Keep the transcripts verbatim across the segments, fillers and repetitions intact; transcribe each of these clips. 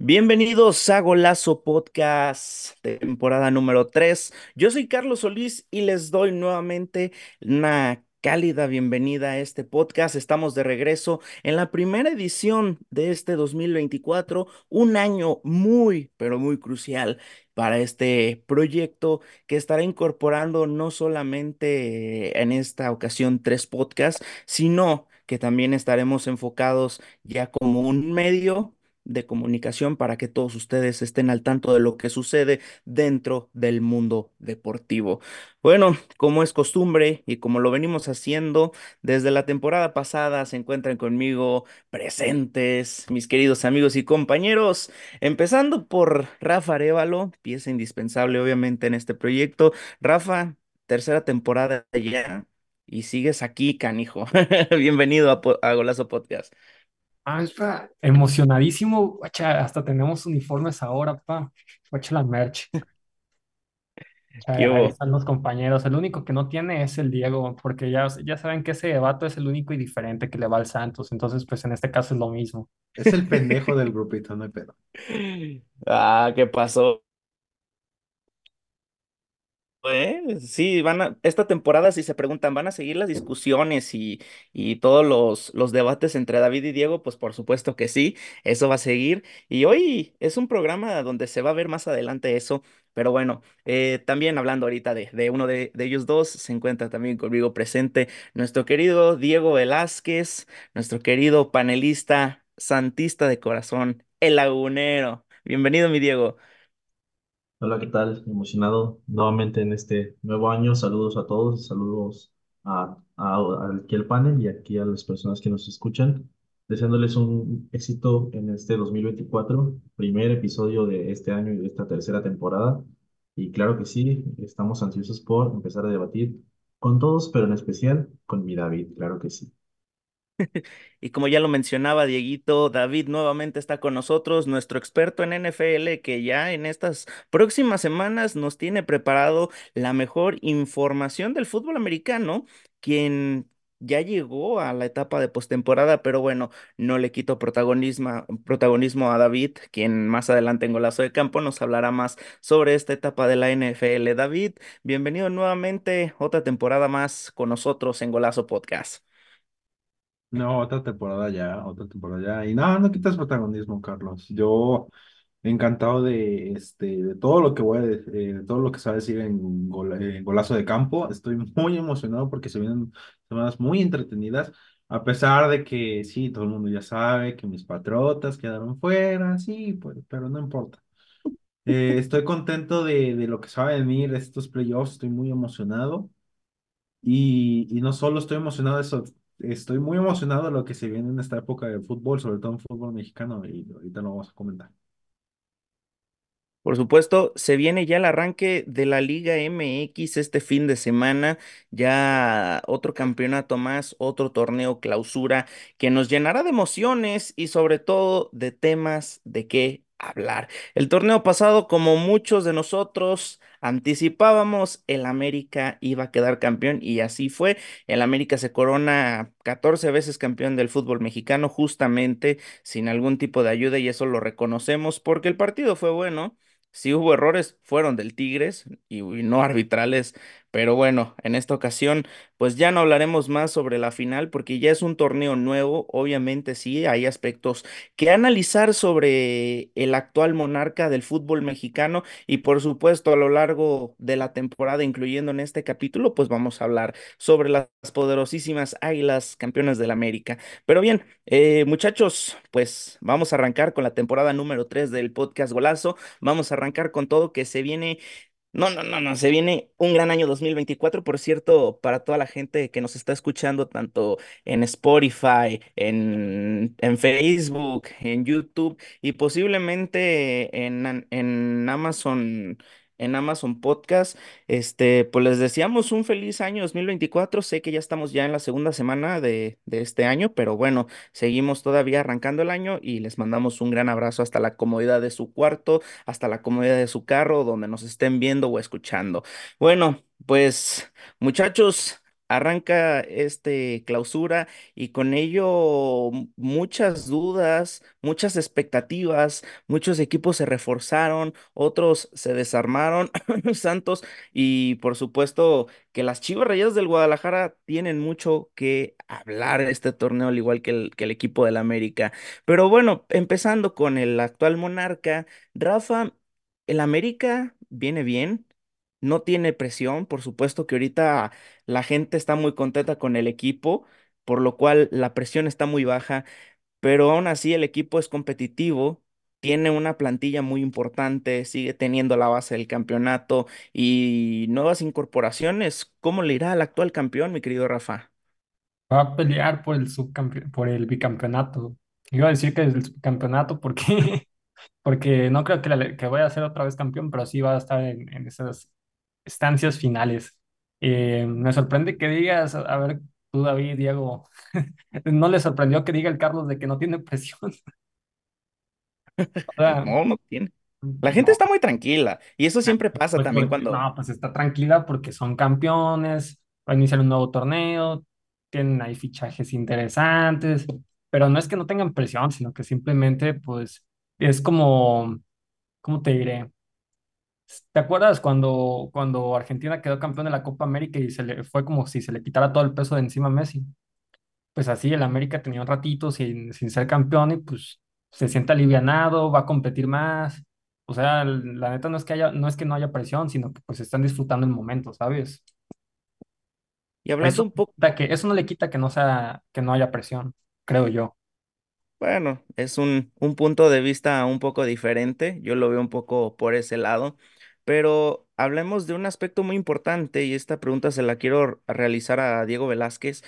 Bienvenidos a Golazo Podcast, temporada número tres. Yo soy Carlos Solís y les doy nuevamente una cálida bienvenida a este podcast. Estamos de regreso en la primera edición de este dos mil veinticuatro, un año muy, pero muy crucial para este proyecto que estará incorporando no solamente en esta ocasión tres podcasts, sino que también estaremos enfocados ya como un medio de comunicación para que todos ustedes estén al tanto de lo que sucede dentro del mundo deportivo. Bueno, como es costumbre y como lo venimos haciendo desde la temporada pasada, se encuentran conmigo presentes mis queridos amigos y compañeros, empezando por Rafa Arévalo, pieza indispensable obviamente en este proyecto. Rafa, tercera temporada ya y sigues aquí, canijo. Bienvenido a, po- a Golazo Podcast. Ah, está emocionadísimo, guacha, hasta tenemos uniformes ahora, pa, guacha la merch. O sea, ahí están los compañeros, el único que no tiene es el Diego, porque ya, ya saben que ese vato es el único y diferente que le va al Santos, entonces pues en este caso es lo mismo. Es el pendejo del grupito, no hay pedo. Ah, ¿qué pasó? ¿Eh? Sí, van a, esta temporada, si se preguntan, ¿van a seguir las discusiones y, y todos los, los debates entre David y Diego? Pues por supuesto que sí, eso va a seguir. Y hoy es un programa donde se va a ver más adelante eso. Pero bueno, eh, también hablando ahorita de, de uno de, de ellos dos, se encuentra también conmigo presente nuestro querido Diego Velázquez, nuestro querido panelista santista de corazón, el lagunero. Bienvenido, mi Diego. Hola, ¿qué tal? Emocionado nuevamente en este nuevo año. Saludos a todos, saludos a, a, a aquí al panel y aquí a las personas que nos escuchan. Deseándoles un éxito en este dos mil veinticuatro, primer episodio de este año y de esta tercera temporada. Y claro que sí, estamos ansiosos por empezar a debatir con todos, pero en especial con mi David, claro que sí. Y como ya lo mencionaba Dieguito, David nuevamente está con nosotros, nuestro experto en N F L, que ya en estas próximas semanas nos tiene preparado la mejor información del fútbol americano, quien ya llegó a la etapa de postemporada, pero bueno, no le quito protagonismo, protagonismo a David, quien más adelante en Golazo de Campo nos hablará más sobre esta etapa de la N F L. David, bienvenido nuevamente, otra temporada más con nosotros en Golazo Podcast. No, otra temporada ya, otra temporada ya. Y nada, no quitas protagonismo, Carlos. Yo encantado de este, de todo lo que voy a, eh, de todo lo que se va a decir en, gola, en Golazo de Campo. Estoy muy emocionado porque se vienen semanas muy entretenidas, a pesar de que sí, todo el mundo ya sabe que mis patriotas quedaron fuera, sí, pues, pero no importa. Eh, estoy contento de, de lo que se va a venir estos playoffs, estoy muy emocionado. Y, y no solo estoy emocionado de eso. Estoy muy emocionado de lo que se viene en esta época de fútbol, sobre todo en fútbol mexicano, y ahorita lo vamos a comentar. Por supuesto, se viene ya el arranque de la Liga M X este fin de semana, ya otro campeonato más, otro torneo clausura que nos llenará de emociones y sobre todo de temas de qué hablar. El torneo pasado, como muchos de nosotros anticipábamos, el América iba a quedar campeón y así fue. El América se corona catorce veces campeón del fútbol mexicano, justamente sin algún tipo de ayuda, y eso lo reconocemos porque el partido fue bueno. Si hubo errores, fueron del Tigres y, y no arbitrales, pero bueno, en esta ocasión pues ya no hablaremos más sobre la final porque ya es un torneo nuevo. Obviamente sí, hay aspectos que analizar sobre el actual monarca del fútbol mexicano y por supuesto a lo largo de la temporada, incluyendo en este capítulo, pues vamos a hablar sobre las poderosísimas Águilas campeonas del América. Pero bien, eh, muchachos, pues vamos a arrancar con la temporada número tres del podcast Golazo. Vamos a arrancar con todo, que se viene... No, no, no, no, se viene un gran año dos mil veinticuatro, por cierto, para toda la gente que nos está escuchando, tanto en Spotify, en, en Facebook, en YouTube y posiblemente en, en Amazon, en Amazon Podcast. Este, pues les deseamos un feliz año dos mil veinticuatro. Sé que ya estamos ya en la segunda semana de, de este año, pero bueno, seguimos todavía arrancando el año y les mandamos un gran abrazo hasta la comodidad de su cuarto, hasta la comodidad de su carro, donde nos estén viendo o escuchando. Bueno, pues muchachos, Arranca este clausura y con ello m- muchas dudas, muchas expectativas, muchos equipos se reforzaron, otros se desarmaron, Santos, y por supuesto que las Chivas Rayadas del Guadalajara tienen mucho que hablar este torneo, al igual que el, que el equipo del América. Pero bueno, empezando con el actual monarca, Rafa, el América viene bien. No tiene presión, por supuesto que ahorita la gente está muy contenta con el equipo, por lo cual la presión está muy baja, pero aún así el equipo es competitivo, tiene una plantilla muy importante, sigue teniendo la base del campeonato y nuevas incorporaciones. ¿Cómo le irá al actual campeón, mi querido Rafa? Va a pelear por el subcampe- por el bicampeonato. Iba a decir que es el subcampeonato porque, porque no creo que, la- que vaya a ser otra vez campeón, pero sí va a estar en, en esas estancias finales. Eh, me sorprende que digas, a a ver, tú David, Diego, ¿no le sorprendió que diga el Carlos de que no tiene presión? O sea, No, no tiene. La gente está no. muy tranquila y eso siempre pasa Pues también porque, cuando... no, pues está tranquila porque son campeones, va a iniciar un nuevo torneo, tienen ahí fichajes interesantes, pero no es que no tengan presión, sino que simplemente, pues, es como, ¿cómo te diré? ¿Te acuerdas cuando, cuando Argentina quedó campeón de la Copa América y se le fue como si se le quitara todo el peso de encima a Messi? Pues así el América tenía un ratito sin, sin ser campeón y pues se siente alivianado, va a competir más. O sea, el- la neta no es que haya, no es que no haya presión, sino que pues están disfrutando el momento, ¿sabes? Y hablando Eso un poco... da que, eso no le quita que no sea, que no haya presión, creo yo. Bueno, es un, un punto de vista un poco diferente, yo lo veo un poco por ese lado, pero hablemos de un aspecto muy importante y esta pregunta se la quiero realizar a Diego Velázquez.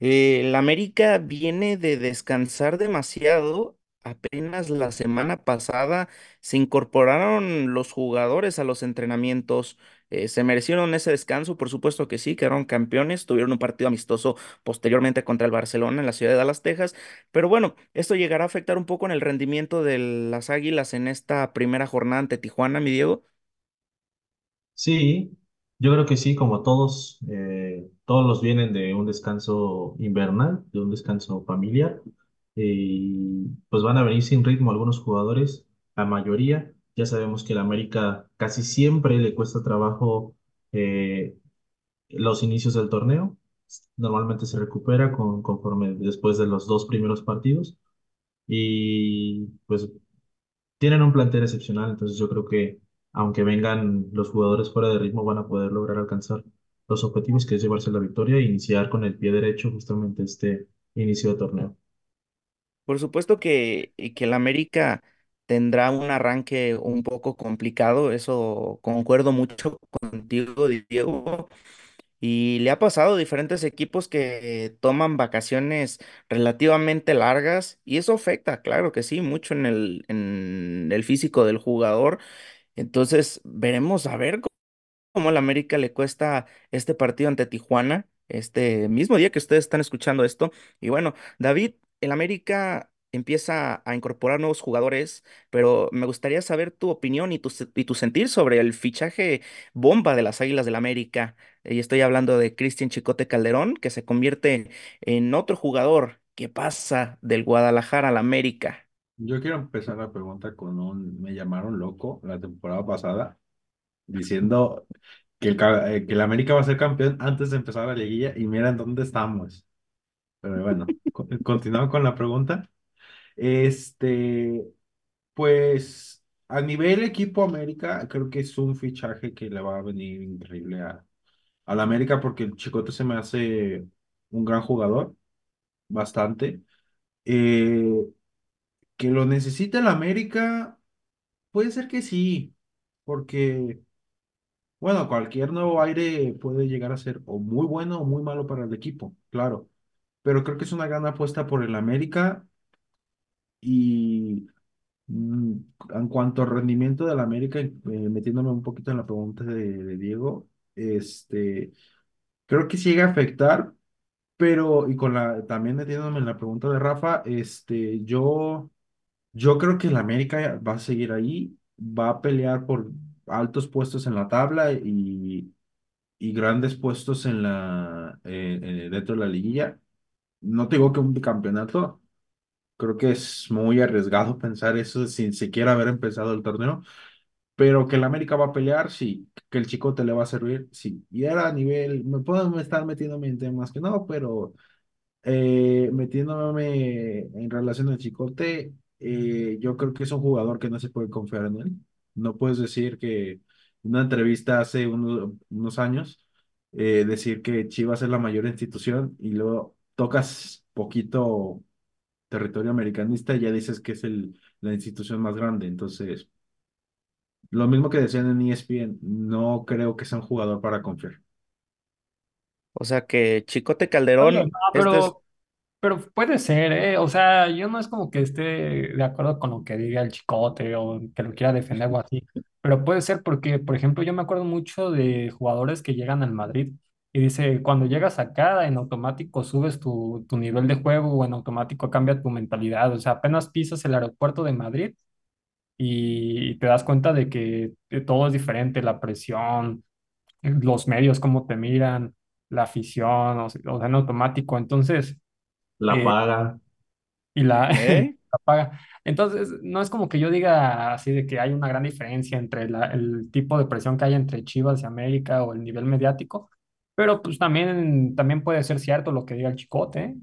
Eh, la América viene de descansar demasiado, apenas la semana pasada se incorporaron los jugadores a los entrenamientos. Eh, se merecieron ese descanso, por supuesto que sí, quedaron campeones, tuvieron un partido amistoso posteriormente contra el Barcelona en la ciudad de Dallas, Texas. Pero bueno, esto llegará a afectar un poco en el rendimiento de las Águilas en esta primera jornada ante Tijuana, mi Diego. Sí, yo creo que sí, como todos, eh, todos los vienen de un descanso invernal, de un descanso familiar, y pues van a venir sin ritmo algunos jugadores, la mayoría. Ya sabemos que el América casi siempre le cuesta trabajo eh, los inicios del torneo, normalmente se recupera con, conforme después de los dos primeros partidos, y pues tienen un plantel excepcional, entonces yo creo que aunque vengan los jugadores fuera de ritmo, van a poder lograr alcanzar los objetivos, que es llevarse la victoria e iniciar con el pie derecho justamente este inicio de torneo. Por supuesto que, y que el América tendrá un arranque un poco complicado, eso concuerdo mucho contigo, Diego. Y le ha pasado a diferentes equipos que toman vacaciones relativamente largas y eso afecta, claro que sí, mucho en el, en el físico del jugador. Entonces, veremos a ver cómo al América le cuesta este partido ante Tijuana, este mismo día que ustedes están escuchando esto. Y bueno, David, el América empieza a incorporar nuevos jugadores, pero me gustaría saber tu opinión y tu, se- y tu sentir sobre el fichaje bomba de las Águilas del la América. Y estoy hablando de Cristian Chicote Calderón, que se convierte en otro jugador que pasa del Guadalajara al América. Yo quiero empezar la pregunta con un, me llamaron loco la temporada pasada diciendo que el, ca- eh, que el América va a ser campeón antes de empezar la liguilla y mira en dónde estamos. Pero bueno, co- continuando con la pregunta. Este, pues a nivel equipo América, creo que es un fichaje que le va a venir increíble a, a la América porque el Chicote se me hace un gran jugador, bastante. Eh, Que lo necesita el América, puede ser que sí, porque, bueno, cualquier nuevo aire puede llegar a ser o muy bueno o muy malo para el equipo, claro. Pero creo que es una gran apuesta por el América y... Mm, En cuanto al rendimiento del América, eh, metiéndome un poquito en la pregunta de, de Diego, este, creo que sí llega a afectar, pero, y con la, también metiéndome en la pregunta de Rafa, este, yo, yo creo que el América va a seguir ahí, va a pelear por altos puestos en la tabla y y grandes puestos en la eh, eh, dentro de la liguilla. No te digo que un campeonato, creo que es muy arriesgado pensar eso sin siquiera haber empezado el torneo, pero que el América va a pelear, sí, que el Chicote le va a servir, sí. Y era a nivel, me puedo estar metiéndome en temas que no, pero eh, metiéndome en relación al Chicote, eh, yo creo que es un jugador que no se puede confiar en él. No puedes decir que una entrevista hace unos, unos años, eh, decir que Chivas es la mayor institución y luego tocas poquito territorio americanista y ya dices que es el, la institución más grande. Entonces, lo mismo que decían en E S P N, no creo que sea un jugador para confiar. O sea que Chicote Calderón, Oye, no, pero, este es... pero puede ser, ¿eh? O sea, yo no es como que esté de acuerdo con lo que diga el Chicote o que lo quiera defender o así, pero puede ser porque, por ejemplo, yo me acuerdo mucho de jugadores que llegan al Madrid y dice, cuando llegas acá, en automático subes tu, tu nivel de juego o en automático cambia tu mentalidad. O sea, apenas pisas el aeropuerto de Madrid y te das cuenta de que todo es diferente, la presión, los medios, cómo te miran, la afición, o sea, o sea, en automático. Entonces... La eh, paga. Y la, ¿Eh? la paga. Entonces, no es como que yo diga así de que hay una gran diferencia entre la, el tipo de presión que hay entre Chivas y América o el nivel mediático, pero pues también, también puede ser cierto lo que diga el Chicote, ¿eh?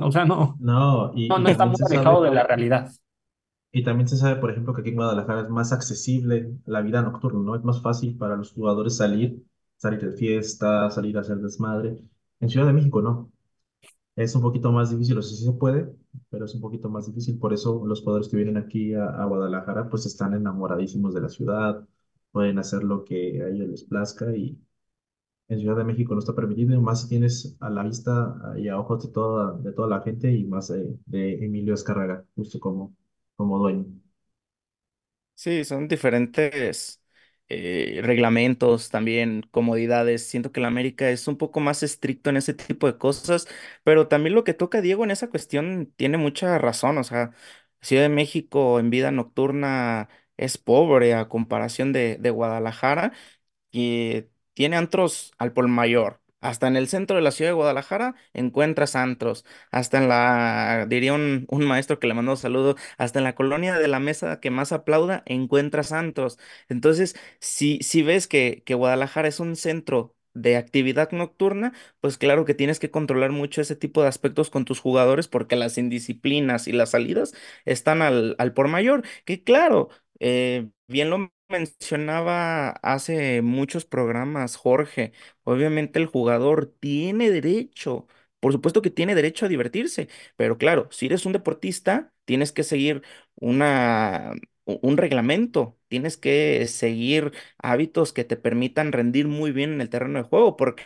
O sea, no, no, y, no, no y está muy alejado sabe, de la realidad. Y también se sabe, por ejemplo, que aquí en Guadalajara es más accesible la vida nocturna, ¿no? Es más fácil para los jugadores salir, salir de fiesta, salir a hacer desmadre. En Ciudad de México, no. Es un poquito más difícil, o sea, sí se puede, pero es un poquito más difícil. Por eso los jugadores que vienen aquí a, a Guadalajara, pues están enamoradísimos de la ciudad, pueden hacer lo que a ellos les plazca y en Ciudad de México no está permitido, más si tienes a la vista y a ojos de toda, de toda la gente y más de, de Emilio Azcárraga, justo como, como dueño. Sí, son diferentes eh, reglamentos también, comodidades. Siento que la América es un poco más estricto en ese tipo de cosas, pero también lo que toca Diego en esa cuestión tiene mucha razón. O sea, Ciudad de México en vida nocturna es pobre a comparación de, de Guadalajara y tiene antros al por mayor. Hasta en el centro de la ciudad de Guadalajara encuentras antros. Hasta en la, diría un, un maestro que le mandó saludos, hasta en la colonia de la mesa que más aplauda encuentras antros. Entonces, si, si ves que, que Guadalajara es un centro de actividad nocturna, pues claro que tienes que controlar mucho ese tipo de aspectos con tus jugadores porque las indisciplinas y las salidas están al, al por mayor. Que claro, eh, bien lo mencionaba hace muchos programas, Jorge. Obviamente el jugador tiene derecho, por supuesto que tiene derecho a divertirse, pero claro, si eres un deportista, tienes que seguir una, un reglamento, tienes que seguir hábitos que te permitan rendir muy bien en el terreno de juego, porque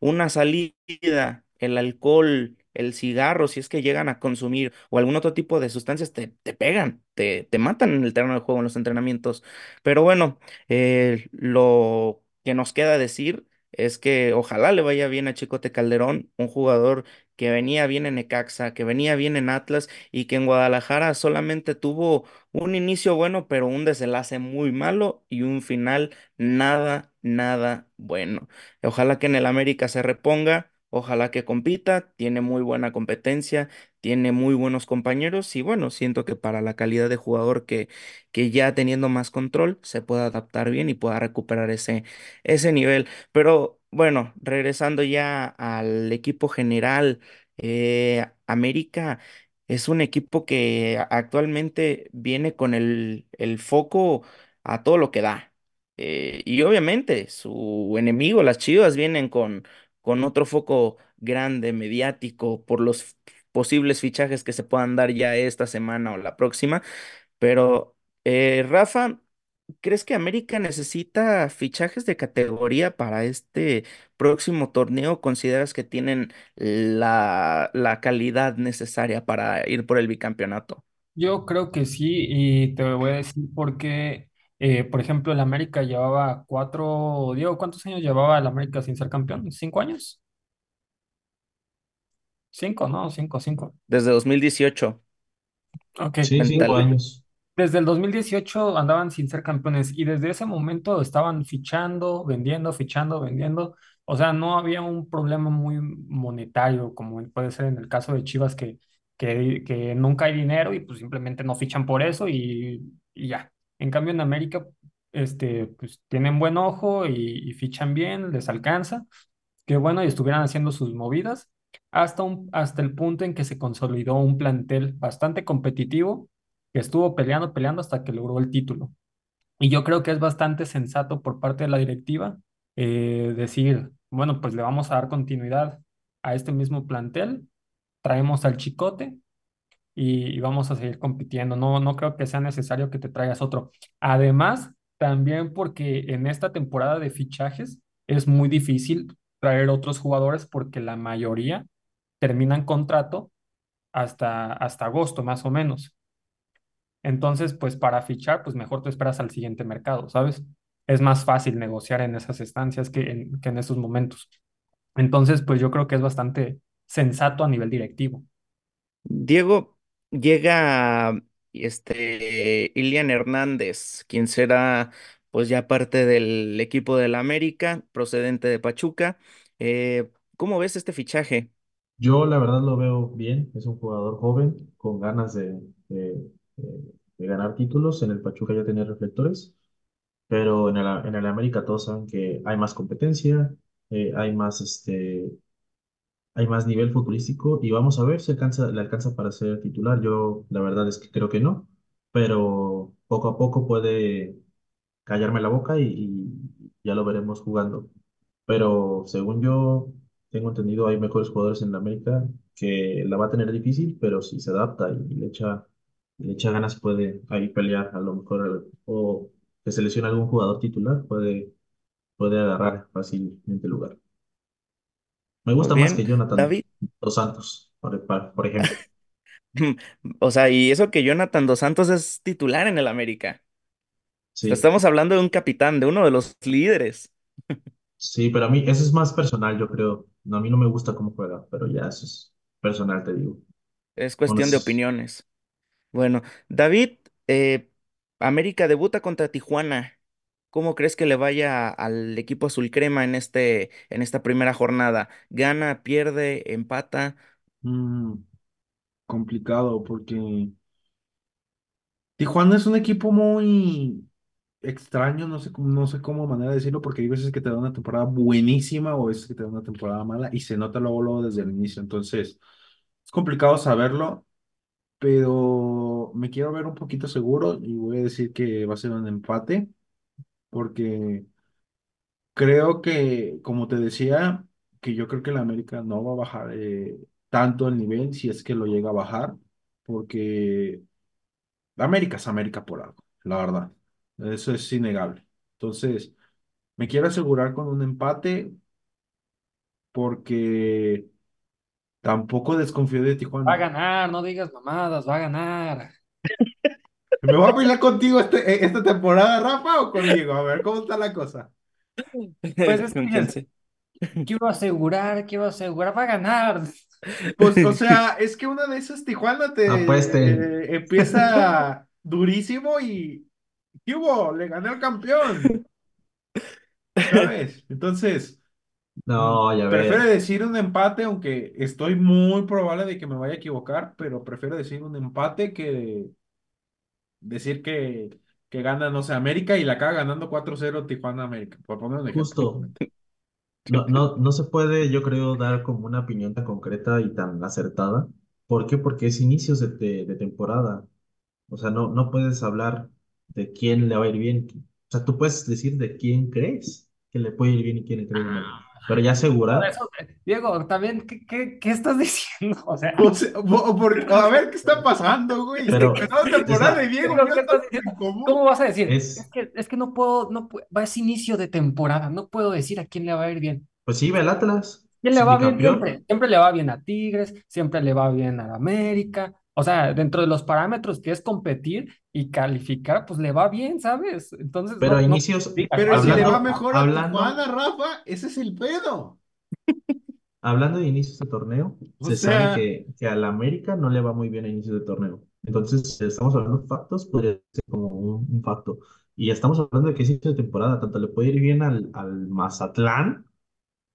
una salida, el alcohol, el cigarro, si es que llegan a consumir o algún otro tipo de sustancias, te, te pegan, te, te matan en el terreno de juego, en los entrenamientos. Pero bueno, eh, lo que nos queda decir es que ojalá le vaya bien a Chicote Calderón, un jugador que venía bien en Necaxa, que venía bien en Atlas y que en Guadalajara solamente tuvo un inicio bueno, pero un desenlace muy malo y un final nada, nada bueno. Ojalá que en el América se reponga. Ojalá que compita, tiene muy buena competencia, tiene muy buenos compañeros y bueno, siento que para la calidad de jugador que, que ya teniendo más control se pueda adaptar bien y pueda recuperar ese, ese nivel. Pero bueno, regresando ya al equipo general, eh, América es un equipo que actualmente viene con el, el foco a todo lo que da. Eh, y obviamente su enemigo, las Chivas, vienen con... con otro foco grande, mediático, por los posibles fichajes que se puedan dar ya esta semana o la próxima. Pero, eh, Rafa, ¿crees que América necesita fichajes de categoría para este próximo torneo? ¿Consideras que tienen la, la calidad necesaria para ir por el bicampeonato? Yo creo que sí, y te voy a decir por qué. Eh, por ejemplo, el América llevaba cuatro, Diego, ¿cuántos años llevaba el América sin ser campeón? ¿Cinco años? Cinco, ¿no? Cinco, cinco. Desde dos mil dieciocho. Ok. Sí, cinco años. Desde el dos mil dieciocho andaban sin ser campeones y desde ese momento estaban fichando, vendiendo, fichando, vendiendo. O sea, no había un problema muy monetario como puede ser en el caso de Chivas que, que, que nunca hay dinero y pues simplemente no fichan por eso y, y ya. En cambio en América este, pues tienen buen ojo y, y fichan bien, les alcanza. Que bueno, y estuvieran haciendo sus movidas hasta, un, hasta el punto en que se consolidó un plantel bastante competitivo que estuvo peleando, peleando hasta que logró el título. Y yo creo que es bastante sensato por parte de la directiva eh, decir, bueno, pues le vamos a dar continuidad a este mismo plantel, traemos al Chicote y, y vamos a seguir compitiendo. No, no creo que sea necesario que te traigas otro. Además, también porque en esta temporada de fichajes es muy difícil traer otros jugadores porque la mayoría terminan contrato hasta, hasta agosto, más o menos. Entonces, pues para fichar, pues mejor te esperas al siguiente mercado, ¿sabes? Es más fácil negociar en esas estancias que en, que en esos momentos. Entonces, pues yo creo que es bastante sensato a nivel directivo. Diego, llega este Ilian Hernández, quien será pues ya parte del equipo del América, procedente de Pachuca. Eh, ¿cómo ves este fichaje? Yo la verdad lo veo bien, es un jugador joven, con ganas de... de... de ganar títulos. En el Pachuca ya tenía reflectores, pero en el, en el América todos saben que hay más competencia, eh, hay más este hay más nivel futbolístico y vamos a ver si alcanza, le alcanza para ser titular. Yo la verdad es que creo que no, pero poco a poco puede callarme la boca y, y ya lo veremos jugando. Pero según yo tengo entendido hay mejores jugadores en el América que la va a tener difícil, pero si se adapta y, y le echa le echa ganas puede ahí pelear a lo mejor, o que se lesione algún jugador titular, puede, puede agarrar fácilmente el lugar. Me gusta más que Jonathan David. Dos Santos, por, por ejemplo. O sea, y eso que Jonathan Dos Santos es titular en el América. Sí. Estamos hablando de un capitán, de uno de los líderes. Sí, pero a mí eso es más personal, yo creo. No, a mí no me gusta cómo juega, pero ya eso es personal, te digo. Es cuestión Entonces, de opiniones. Bueno, David, eh, América debuta contra Tijuana. ¿Cómo crees que le vaya al equipo azulcrema en este, en esta primera jornada? ¿Gana, pierde, empata? Mm, complicado, porque Tijuana es un equipo muy extraño, no sé, no sé cómo manera de decirlo, porque hay veces que te da una temporada buenísima o veces que te da una temporada mala y se nota luego, luego desde el inicio. Entonces, es complicado saberlo, pero me quiero ver un poquito seguro y voy a decir que va a ser un empate, porque creo que, como te decía, que yo creo que el América no va a bajar eh, tanto el nivel, si es que lo llega a bajar, porque América es América por algo, la verdad, eso es innegable. Entonces, me quiero asegurar con un empate, porque tampoco desconfío de Tijuana. Va a ganar, no digas mamadas, va a ganar. ¿Me voy a pelear contigo este, esta temporada, Rafa, o conmigo? A ver, ¿cómo está la cosa? Pues es que quiero asegurar, quiero asegurar, va a ganar. Pues, o sea, es que una de esas Tijuana te eh, empieza durísimo y ¿qué hubo? Le gané al campeón. ¿Sabes? Entonces... No, ya prefiero ves. decir un empate, aunque estoy muy probable de que me vaya a equivocar, pero prefiero decir un empate que decir que, que gana, no sé, América y la acaba ganando cuatro cero Tijuana América, por poner un ejemplo. Justo. No, no, no se puede, yo creo, dar como una opinión tan concreta y tan acertada. ¿Por qué? Porque es inicios de, te, de temporada. O sea, no, no puedes hablar de quién le va a ir bien. O sea, tú puedes decir de quién crees que le puede ir bien y quién le cree mal. Ah. Pero ya asegurado. Diego, también, ¿qué, qué, qué estás diciendo? O sea, o sea por, por, a ver qué está pasando, güey. Pero, es que temporada de Diego, ¿qué estás diciendo? ¿Cómo vas a decir? Es, es, que, es que no puedo, no va es inicio de temporada, no puedo decir a quién le va a ir bien. Pues sí, ve el Atlas. ¿Quién le va bien siempre? Siempre le va bien a Tigres, siempre le va bien a América. O sea, dentro de los parámetros que es competir y calificar, pues le va bien, ¿sabes? Entonces, pero no, a inicios... No, pero hablando, si le va mejor hablando, a Tijuana, Rafa, ese es el pedo. Hablando de inicios de torneo, o se sea... sabe que, que a la América no le va muy bien a inicios de torneo. Entonces, estamos hablando de factos, podría ser como un, un facto. Y estamos hablando de que es inicio de temporada, tanto le puede ir bien al, al Mazatlán,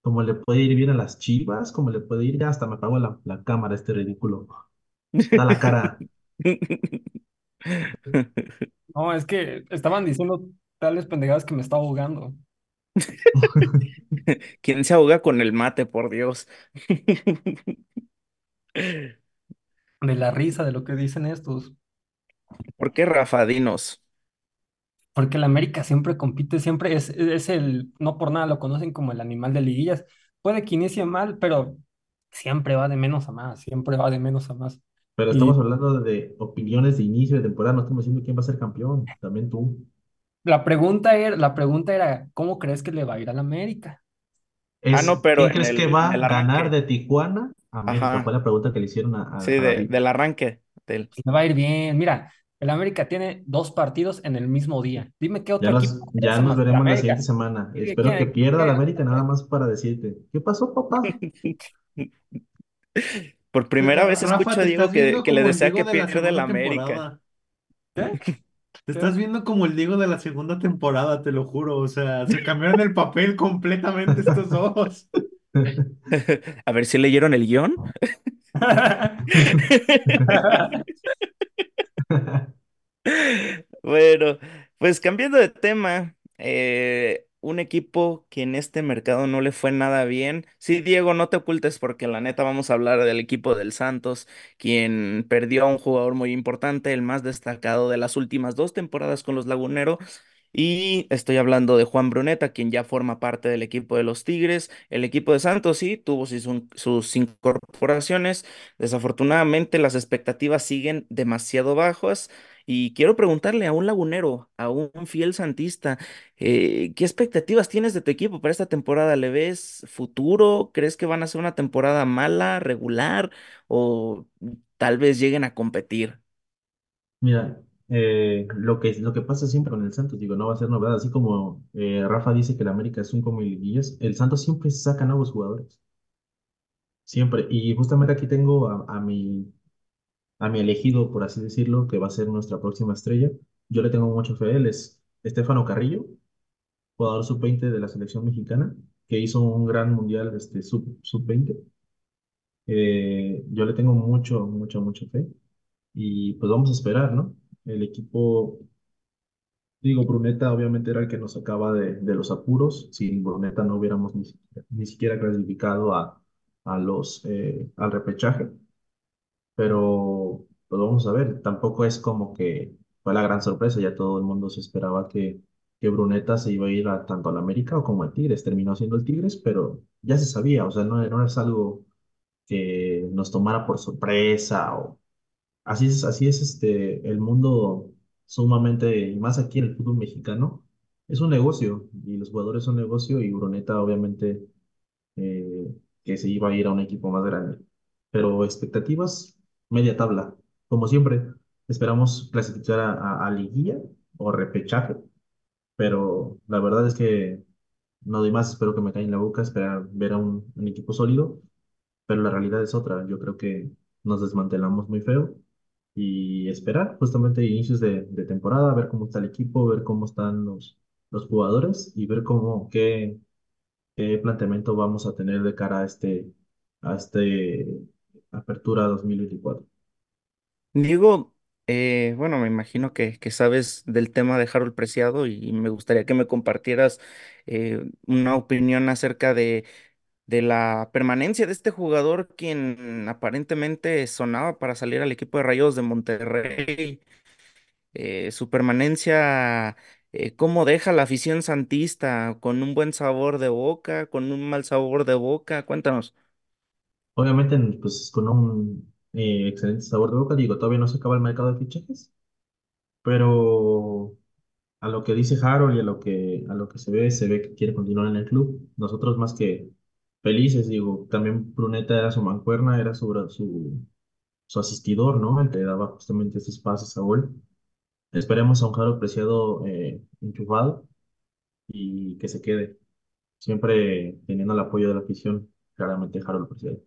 como le puede ir bien a las Chivas, como le puede ir hasta me apago la, la cámara, este ridículo. Da la cara. No, es que estaban diciendo tales pendejadas que me estaba ahogando. ¿Quién se ahoga con el mate, por Dios? De la risa de lo que dicen estos. ¿Por qué, Rafa? Dinos. Porque el América siempre compite, siempre es, es el, no por nada lo conocen como el animal de liguillas. Puede que inicie mal, pero siempre va de menos a más, siempre va de menos a más. Pero estamos y... hablando de opiniones de inicio de temporada, no estamos diciendo quién va a ser campeón, también tú. La pregunta era, la pregunta era ¿cómo crees que le va a ir al América? Es, ah, no, pero ¿quién crees el, que va a ganar de Tijuana a América? Ajá. Fue la pregunta que le hicieron a... a sí, a de, del arranque. Del... Le va a ir bien, mira... El América tiene dos partidos en el mismo día. Dime qué otro ya equipo. Los, ya nos veremos la siguiente semana. Espero que pierda el América nada más para decirte. ¿Qué pasó, papá? Por primera vez Rafa, escucho a Diego que, que le desea que pierda el América. ¿Eh? Te estás viendo como el Diego de la segunda temporada, te lo juro. O sea, se cambiaron el papel completamente estos dos. A ver si leyeron el guión. Bueno, pues cambiando de tema, eh, un equipo que en este mercado no le fue nada bien. Sí, Diego, no te ocultes porque la neta vamos a hablar del equipo del Santos, quien perdió a un jugador muy importante, el más destacado de las últimas dos temporadas con los Laguneros. Y estoy hablando de Juan Brunetta, quien ya forma parte del equipo de los Tigres. El equipo de Santos sí tuvo sus, sus incorporaciones. Desafortunadamente, las expectativas siguen demasiado bajas. Y quiero preguntarle a un lagunero, a un fiel santista, eh, ¿qué expectativas tienes de tu equipo para esta temporada? ¿Le ves futuro? ¿Crees que van a ser una temporada mala, regular? ¿O tal vez lleguen a competir? Mira. Eh, lo que, lo que pasa siempre con el Santos, digo, no va a ser novedad, así como eh, Rafa dice que el América es un como liguillas, el Santos siempre saca nuevos jugadores, siempre, y justamente aquí tengo a, a mi a mi elegido, por así decirlo, que va a ser nuestra próxima estrella. Yo le tengo mucho fe, él es Estefano Carrillo, jugador sub veinte de la selección mexicana, que hizo un gran mundial este, sub veinte. Eh, yo le tengo mucho, mucho, mucho fe, y pues vamos a esperar, ¿no? El equipo, digo, Brunetta obviamente era el que nos sacaba de, de los apuros. Sin Brunetta no hubiéramos ni, ni siquiera clasificado a, a los, eh, al repechaje. Pero pues vamos a ver, tampoco es como que fue la gran sorpresa. Ya todo el mundo se esperaba que, que Brunetta se iba a ir a, tanto al América como al Tigres. Terminó siendo el Tigres, pero ya se sabía. O sea, no, no es algo que nos tomara por sorpresa o... Así es, así es este, el mundo sumamente, y más aquí en el fútbol mexicano, es un negocio, y los jugadores son negocio, y Brunetta obviamente eh, que se iba a ir a un equipo más grande. Pero expectativas, media tabla. Como siempre, esperamos clasificar a, a, a liguilla o repechaje, pero la verdad es que no doy más, espero que me caiga en la boca, esperar ver a un, un equipo sólido, pero la realidad es otra, yo creo que nos desmantelamos muy feo. Y esperar justamente inicios de, de temporada, ver cómo está el equipo, ver cómo están los, los jugadores y ver cómo, qué, qué planteamiento vamos a tener de cara a este, a este Apertura dos mil veinticuatro. Diego, eh, bueno, me imagino que, que sabes del tema de Harold Preciado y me gustaría que me compartieras eh, una opinión acerca de... de la permanencia de este jugador, quien aparentemente sonaba para salir al equipo de Rayados de Monterrey. Eh, su permanencia, eh, cómo deja la afición santista, con un buen sabor de boca, con un mal sabor de boca, cuéntanos. Obviamente, pues con un eh, excelente sabor de boca, digo, todavía no se acaba el mercado de fichajes, pero... A lo que dice Harold y a lo que, a lo que se ve, se ve que quiere continuar en el club. Nosotros más que felices, digo, también Brunetta era su mancuerna, era su, su, su asistidor, ¿no? Él te daba justamente esos pases a gol. Esperemos a un Harold Preciado eh, enchufado y que se quede, siempre teniendo el apoyo de la afición, claramente Harold Preciado.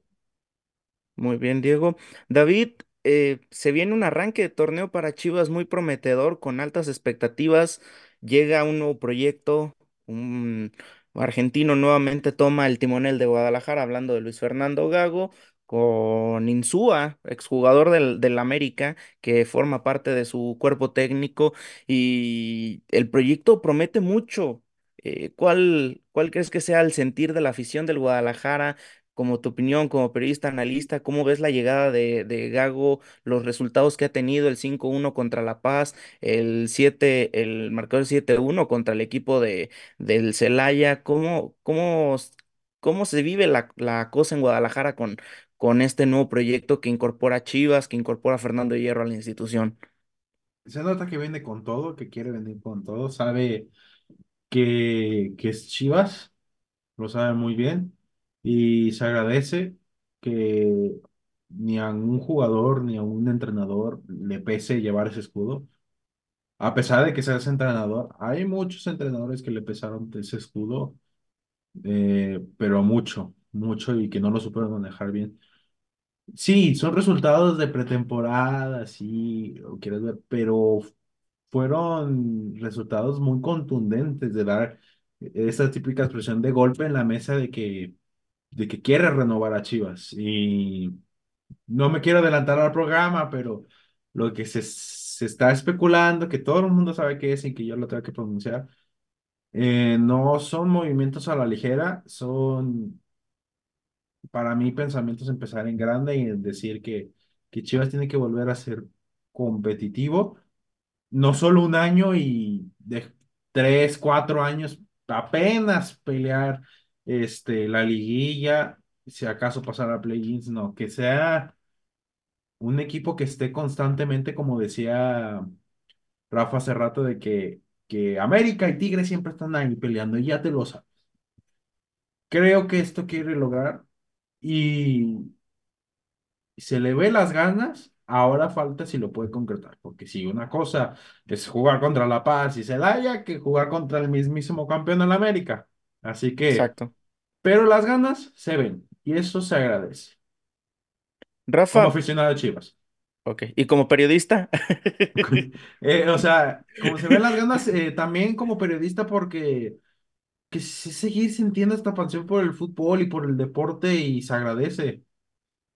Muy bien, Diego. David, eh, se viene un arranque de torneo para Chivas muy prometedor, con altas expectativas. Llega un nuevo proyecto, un argentino nuevamente toma el timonel de Guadalajara, hablando de Luis Fernando Gago, con Insúa, exjugador del, del América, que forma parte de su cuerpo técnico, y el proyecto promete mucho. Eh, ¿cuál, cuál crees que sea el sentir de la afición del Guadalajara? Como tu opinión, como periodista, analista, ¿cómo ves la llegada de, de Gago, los resultados que ha tenido, el cinco uno contra La Paz, el siete, el marcador siete uno contra el equipo de, del Celaya? ¿Cómo, cómo, cómo se vive la, la cosa en Guadalajara con, con este nuevo proyecto que incorpora a Chivas, que incorpora a Fernando Hierro a la institución? Se nota que vende con todo, que quiere vender con todo, sabe que, que es Chivas, lo sabe muy bien. Y se agradece que ni a un jugador ni a un entrenador le pese llevar ese escudo. A pesar de que seas entrenador, hay muchos entrenadores que le pesaron ese escudo, eh, pero mucho, mucho y que no lo supieron manejar bien. Sí, son resultados de pretemporada, sí, lo quieres ver, pero fueron resultados muy contundentes de dar esa típica expresión de golpe en la mesa de que de que quiere renovar a Chivas. Y no me quiero adelantar al programa, pero lo que se, se está especulando, que todo el mundo sabe qué es y que yo lo tengo que pronunciar, eh, no son movimientos a la ligera, son, para mí, pensamientos empezar en grande y decir que, que Chivas tiene que volver a ser competitivo, no solo un año y de tres, cuatro años apenas pelear Este, la liguilla, si acaso pasar a play-ins, no, que sea un equipo que esté constantemente, como decía Rafa hace rato, de que, que América y Tigres siempre están ahí peleando, y ya te lo sabes. Creo que esto quiere lograr, y se le ve las ganas, ahora falta si lo puede concretar, porque si una cosa es jugar contra La Paz y Celaya, que jugar contra el mismísimo campeón de la América. Así que, Exacto. Pero las ganas se ven y eso se agradece. Rafa, como aficionado de Chivas. Ok, ¿y como periodista? Okay. Eh, o sea, como se ven las ganas, eh, también como periodista, porque que se seguir sintiendo esta pasión por el fútbol y por el deporte y se agradece.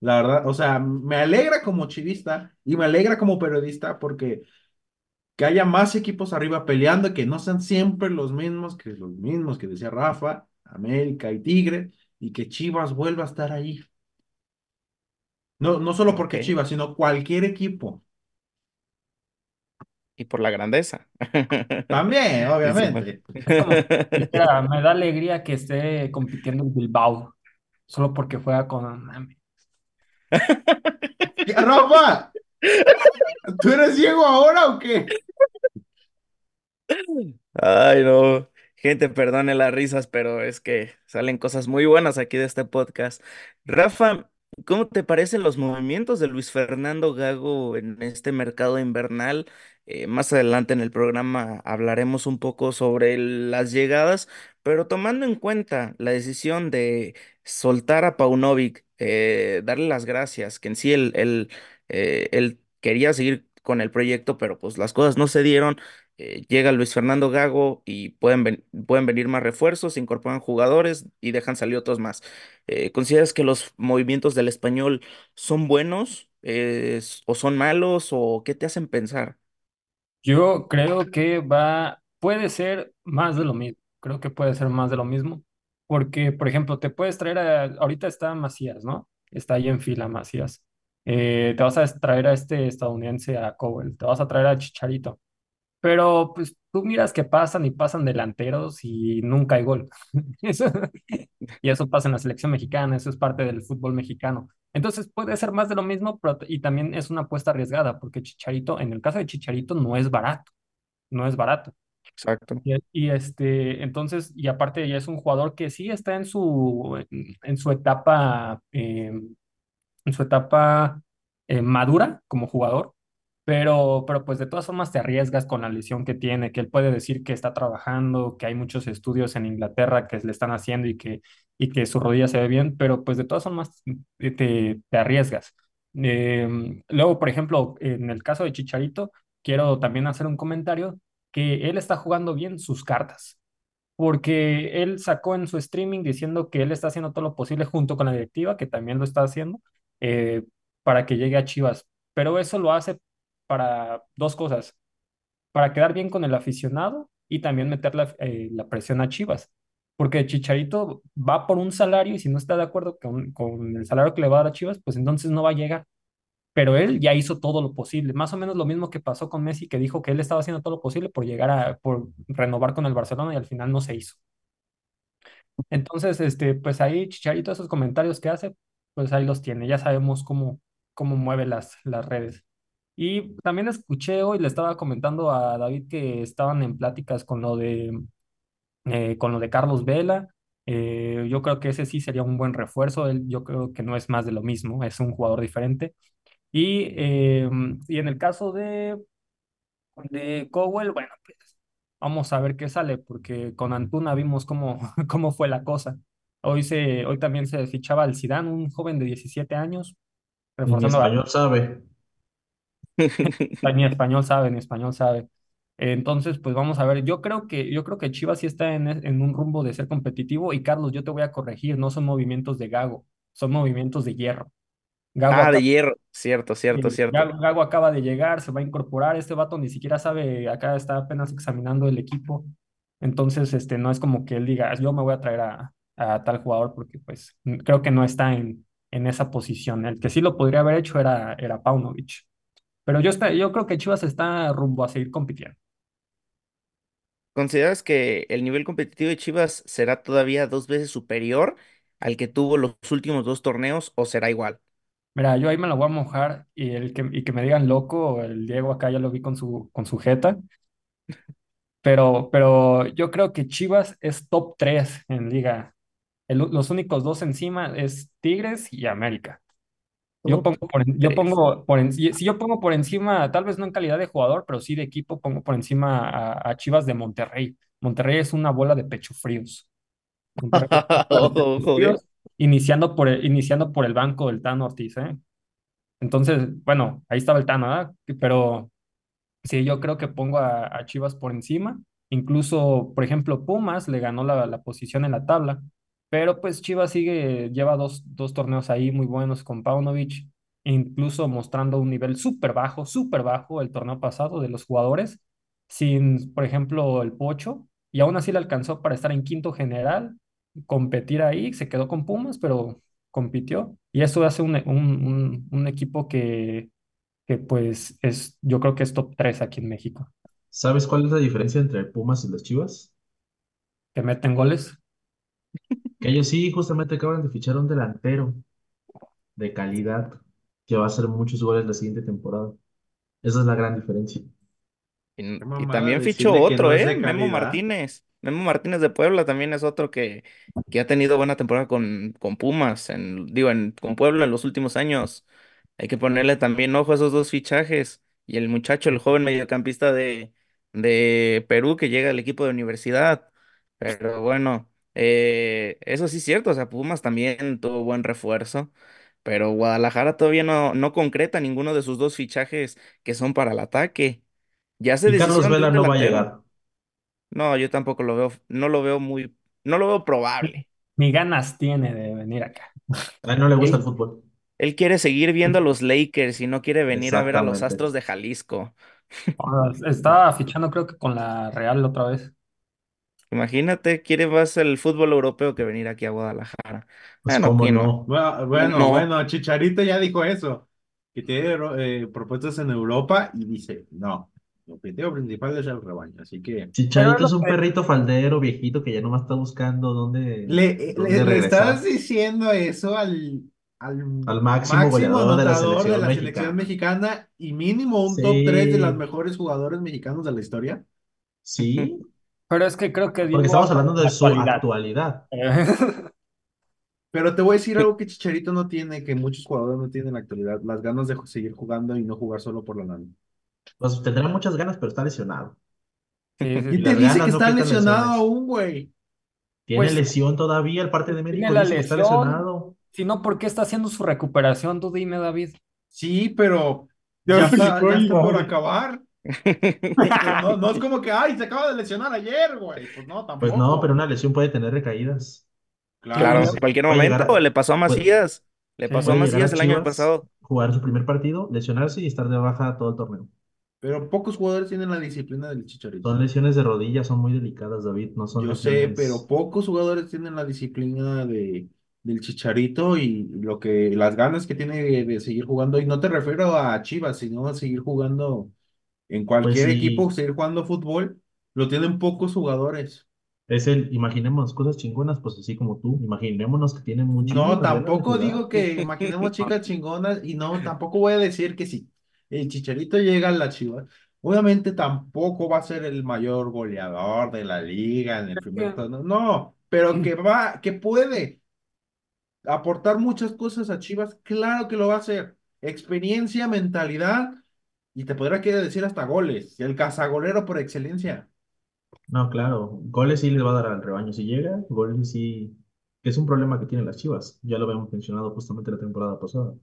La verdad, o sea, me alegra como chivista y me alegra como periodista porque que haya más equipos arriba peleando, que no sean siempre los mismos, que los mismos que decía Rafa, América y Tigre, y que Chivas vuelva a estar ahí. No, no solo porque okay. Chivas, sino cualquier equipo. Y por la grandeza. También, obviamente. Es como, me da alegría que esté compitiendo en Bilbao, solo porque juega con América. ¡Rafa! ¿Tú eres ciego ahora o qué? Ay, no. Gente, perdone las risas, pero es que salen cosas muy buenas aquí de este podcast. Rafa, ¿cómo te parecen los movimientos de Luis Fernando Gago en este mercado invernal? Eh, más adelante en el programa hablaremos un poco sobre las llegadas, pero tomando en cuenta la decisión de soltar a Paunovic, eh, darle las gracias, que en sí el... el Eh, él quería seguir con el proyecto, pero pues las cosas no se dieron. Eh, llega Luis Fernando Gago y pueden, ven- pueden venir más refuerzos, se incorporan jugadores y dejan salir otros más. Eh, ¿consideras que los movimientos del español son buenos eh, o son malos o qué te hacen pensar? Yo creo que va, puede ser más de lo mismo. Creo que puede ser más de lo mismo porque, por ejemplo, te puedes traer a, ahorita está Macías, ¿no? Está ahí en fila Macías. Eh, te vas a traer a este estadounidense, a Cowell, te vas a traer a Chicharito, pero pues tú miras que pasan y pasan delanteros y nunca hay gol. Eso, y eso pasa en la selección mexicana, eso es parte del fútbol mexicano. Entonces puede ser más de lo mismo, pero, y también es una apuesta arriesgada, porque Chicharito, en el caso de Chicharito, no es barato, no es barato. Exacto. Y, y este, entonces, y aparte ya es un jugador que sí está en su, en, en su etapa... Eh, en su etapa eh, madura como jugador, pero, pero pues de todas formas te arriesgas con la lesión que tiene, que él puede decir que está trabajando, que hay muchos estudios en Inglaterra que le están haciendo y que, y que su rodilla se ve bien, pero pues de todas formas te, te arriesgas. Eh, luego, por ejemplo, en el caso de Chicharito, quiero también hacer un comentario que él está jugando bien sus cartas, porque él sacó en su streaming diciendo que él está haciendo todo lo posible junto con la directiva, que también lo está haciendo, eh, para que llegue a Chivas. Pero eso lo hace para dos cosas, para quedar bien con el aficionado y también meter la, eh, la presión a Chivas, porque Chicharito va por un salario y si no está de acuerdo con, con el salario que le va a dar a Chivas, pues entonces no va a llegar. Pero él ya hizo todo lo posible, más o menos lo mismo que pasó con Messi, que dijo que él estaba haciendo todo lo posible por llegar a, por renovar con el Barcelona y al final no se hizo. Entonces, este, pues ahí Chicharito, esos comentarios que hace, pues ahí los tiene, ya sabemos cómo, cómo mueve las, las redes. Y también escuché hoy, le estaba comentando a David que estaban en pláticas con lo de... Eh, con lo de Carlos Vela, eh, yo creo que ese sí sería un buen refuerzo. Él, yo creo que no es más de lo mismo, es un jugador diferente. Y, eh, y en el caso de, de Cowell, bueno, pues vamos a ver qué sale, porque con Antuna vimos cómo, cómo fue la cosa. Hoy, se, hoy también se fichaba al Zidane, un joven de diecisiete años. Reforzando ni español la... sabe. Ni español sabe, ni español sabe. Entonces, pues vamos a ver, yo creo que, yo creo que Chivas sí está en, en un rumbo de ser competitivo, y Carlos, yo te voy a corregir, no son movimientos de Gago, son movimientos de Hierro. Gago ah, acaba... de Hierro, cierto, cierto, eh, cierto. Gago, Gago acaba de llegar, se va a incorporar, este vato ni siquiera sabe, acá está apenas examinando el equipo, entonces este, no es como que él diga, yo me voy a traer a, a tal jugador, porque pues creo que no está en, en esa posición. El que sí lo podría haber hecho era, era Paunovic, pero yo, está, yo creo que Chivas está rumbo a seguir compitiendo. ¿Consideras que el nivel competitivo de Chivas será todavía dos veces superior al que tuvo los últimos dos torneos o será igual? Mira, yo ahí me lo voy a mojar y, el que, y que me digan loco, el Diego acá ya lo vi con su, con su jeta, pero, pero yo creo que Chivas es top tres en liga. El, los únicos dos encima es Tigres y América. Yo pongo, por, yo pongo por en, si yo pongo por encima, tal vez no en calidad de jugador, pero sí de equipo, pongo por encima a, a Chivas de Monterrey. Monterrey es una bola de pecho fríos. Oh, fríos iniciando, por el, iniciando por el banco del Tano Ortiz, ¿eh? Entonces, bueno, ahí estaba el Tano, ¿verdad? Pero sí, yo creo que pongo a, a Chivas por encima. Incluso, por ejemplo, Pumas le ganó la, la posición en la tabla. Pero pues Chivas sigue, lleva dos, dos torneos ahí muy buenos con Paunovic, incluso mostrando un nivel súper bajo, súper bajo el torneo pasado de los jugadores, sin, por ejemplo, el Pocho, y aún así le alcanzó para estar en quinto general, competir ahí, se quedó con Pumas, pero compitió, y eso hace un, un, un, un equipo que, que pues es, yo creo que es top tres aquí en México. ¿Sabes cuál es la diferencia entre Pumas y las Chivas? Que meten goles. Que ellos sí, justamente acaban de fichar un delantero de calidad que va a hacer muchos goles la siguiente temporada. Esa es la gran diferencia. Y, y también fichó otro, no ¿eh? Memo Martínez. Memo Martínez de Puebla también es otro que, que ha tenido buena temporada con, con Pumas, en, digo, en, con Puebla en los últimos años. Hay que ponerle también ojo a esos dos fichajes. Y el muchacho, el joven mediocampista de, de Perú que llega al equipo de universidad. Pero bueno... Eh, eso sí es cierto, o sea, Pumas también tuvo buen refuerzo, pero Guadalajara todavía no, no concreta ninguno de sus dos fichajes que son para el ataque. Ya se decidió. Carlos Vela no va a llegar. No, yo tampoco lo veo, no lo veo muy, no lo veo probable. Ni ganas tiene de venir acá. A él no le gusta él, el fútbol. Él quiere seguir viendo a los Lakers y no quiere venir a ver a los Astros de Jalisco. Estaba fichando creo que con la Real otra vez. Imagínate, quiere más el fútbol europeo que venir aquí a Guadalajara. Pues bueno, cómo no. Bueno, bueno, no. bueno, Chicharito ya dijo eso, que tiene eh, propuestas en Europa y dice, no, el objetivo principal es el rebaño, así que... Chicharito es un que... perrito faldero, viejito, que ya nomás está buscando dónde Le, dónde le, le estás diciendo eso al, al, al máximo, máximo goleador de la, selección, de la mexicana. selección mexicana y mínimo un sí. top tres de los mejores jugadores mexicanos de la historia. Sí. Pero es que creo que... Diego, porque estamos hablando de su actualidad. actualidad. Pero te voy a decir algo que Chicharito no tiene, que muchos jugadores no tienen en la actualidad, las ganas de seguir jugando y no jugar solo por la lana. Pues tendrá muchas ganas, pero está lesionado. Sí, sí, ¿quién te dice que está no lesionado aún, güey? Tiene pues, lesión todavía, el parte de médico tiene la dice lesión, que está lesionado. Si no, ¿por qué está haciendo su recuperación? Tú dime, David. Sí, pero ya, ya está, ya está por acabar. No, no es como que, ay, se acaba de lesionar ayer, güey. Pues no, tampoco. Pues no, pero una lesión puede tener recaídas. Claro, claro, en cualquier momento. A, le pasó a Macías. Puede, le pasó a Macías el Chivas, año pasado. Jugar su primer partido, lesionarse y estar de baja todo el torneo. Pero pocos jugadores tienen la disciplina del Chicharito. Son lesiones de rodillas, son muy delicadas, David. No son Yo lesiones... sé, pero pocos jugadores tienen la disciplina de, del Chicharito y lo que, las ganas que tiene de, de seguir jugando. Y no te refiero a Chivas, sino a seguir jugando en cualquier pues sí. equipo, seguir jugando fútbol. Lo tienen pocos jugadores. Es el, imaginemos cosas chingonas, pues así como tú, imaginémonos que tienen muchas. No, tampoco digo que imaginemos chicas chingonas, y no, tampoco voy a decir que si el Chicharito llega a la Chivas, obviamente tampoco va a ser el mayor goleador de la liga en el primer torneo, no, pero que va, que puede aportar muchas cosas a Chivas, claro que lo va a hacer, experiencia, mentalidad, y te podrá querer decir hasta goles, el cazagolero por excelencia. No, claro, goles sí les va a dar al rebaño si llega, goles sí, es un problema que tienen las Chivas, ya lo habíamos mencionado justamente la temporada pasada,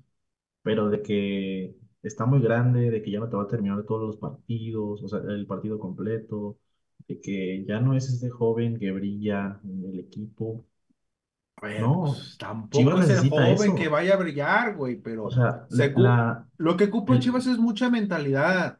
pero de que está muy grande, de que ya no te va a terminar todos los partidos, o sea, el partido completo, de que ya no es este joven que brilla en el equipo. Bueno, no, pues, tampoco Chivas es el joven eso. Que vaya a brillar, güey, pero o sea, se, la, lo que ocupa el, Chivas es mucha mentalidad,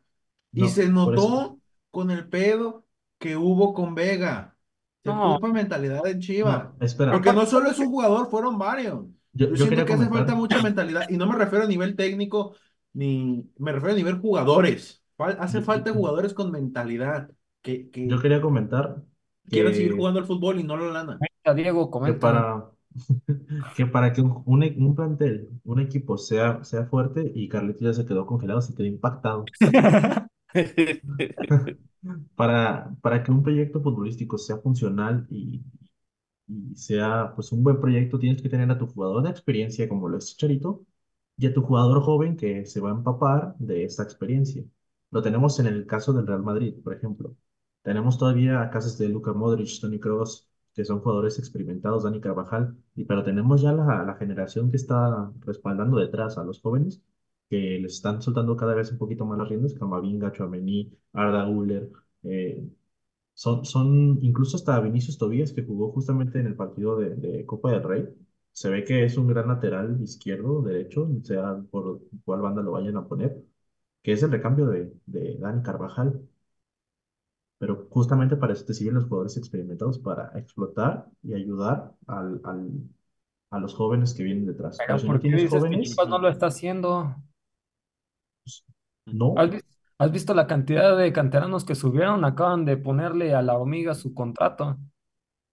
no, y se notó con el pedo que hubo con Vega. Se no. ocupa mentalidad en Chivas. No, espera. Porque no solo es un jugador, fueron varios. Yo, yo, yo siento que hace falta mucha mentalidad, y no me refiero a nivel técnico, ni me refiero a nivel jugadores. Fal- hace falta jugadores con mentalidad. Que, que yo quería comentar. Que... Quieren seguir jugando al fútbol y no la lana. Diego, comenta. Que para que, para que un, un, un plantel, un equipo sea, sea fuerte, y Carlitos ya se quedó congelado, se quedó impactado. para, para que un proyecto futbolístico sea funcional y, y sea pues un buen proyecto, tienes que tener a tu jugador de experiencia, como lo es Chicharito, y a tu jugador joven que se va a empapar de esta experiencia. Lo tenemos en el caso del Real Madrid, por ejemplo. Tenemos todavía a casos de Luka Modric, Toni Kroos, que son jugadores experimentados, Dani Carvajal, y, pero tenemos ya la, la generación que está respaldando detrás a los jóvenes, que les están soltando cada vez un poquito más las riendas, Camavinga, Tchouaméni, Arda Güler, eh, son, son incluso hasta Vinicius Tobías, que jugó justamente en el partido de, de Copa del Rey. Se ve que es un gran lateral izquierdo, derecho, sea por cuál banda lo vayan a poner, que es el recambio de, de Dani Carvajal. Pero justamente para eso te sirven los jugadores experimentados, para explotar y ayudar al, al, a los jóvenes que vienen detrás. Pero, ¿por qué dices que Chivas no lo está haciendo? Pues, no. ¿Has, ¿Has visto la cantidad de canteranos que subieron? Acaban de ponerle a la hormiga su contrato.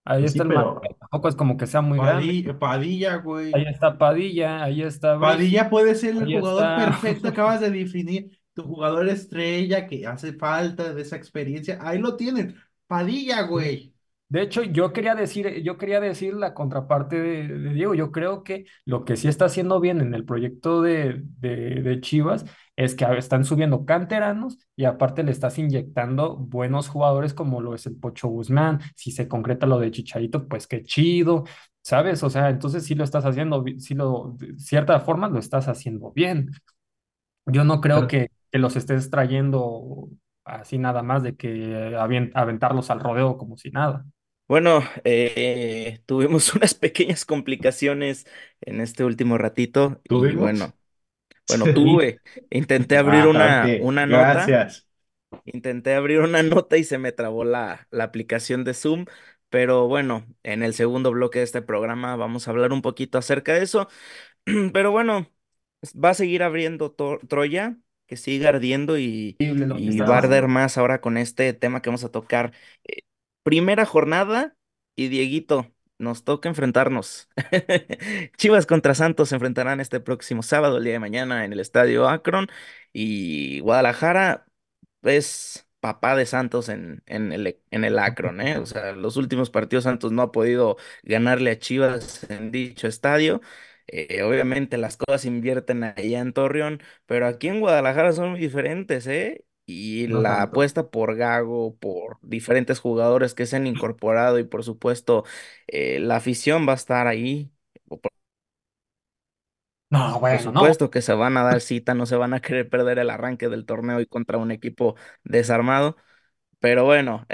Ahí sí, está el pero... tampoco es como que sea muy Padilla, grande. Padilla, güey. Ahí está Padilla, ahí está. Güey. Padilla puede ser el ahí jugador está. perfecto, acabas de definir tu jugador estrella que hace falta de esa experiencia. Ahí lo tienen, Padilla, güey. De hecho, yo quería decir, yo quería decir la contraparte de, de Diego. Yo creo que lo que sí está haciendo bien en el proyecto de, de, de Chivas es que están subiendo canteranos y aparte le estás inyectando buenos jugadores como lo es el Pocho Guzmán. Si se concreta lo de Chicharito, pues qué chido, ¿sabes? O sea, entonces sí lo estás haciendo, sí lo, de cierta forma lo estás haciendo bien. Yo no creo Pero... que, que los estés trayendo así nada más de que avient- aventarlos al rodeo como si nada. Bueno, eh, tuvimos unas pequeñas complicaciones en este último ratito. ¿Tuvimos? Y bueno... Bueno, tuve, intenté abrir ah, una, okay. una nota, Gracias. intenté abrir una nota y se me trabó la, la aplicación de Zoom, pero bueno, en el segundo bloque de este programa vamos a hablar un poquito acerca de eso, pero bueno, va a seguir abriendo to- Troya, que sigue ardiendo y, y va a arder más ahora con este tema que vamos a tocar. Eh, primera jornada y Dieguito. Nos toca enfrentarnos. Chivas contra Santos se enfrentarán este próximo sábado, el día de mañana, en el Estadio Akron. Y Guadalajara es papá de Santos en, en, el, en el Akron, ¿eh? O sea, los últimos partidos Santos no ha podido ganarle a Chivas en dicho estadio. Eh, obviamente las cosas invierten allá en Torreón, pero aquí en Guadalajara son muy diferentes, ¿eh? Y no, la tanto. apuesta por Gago, por diferentes jugadores que se han incorporado y por supuesto eh, la afición va a estar ahí No, güey, Por no. supuesto que se van a dar cita, no se van a querer perder el arranque del torneo y contra un equipo desarmado. Pero bueno,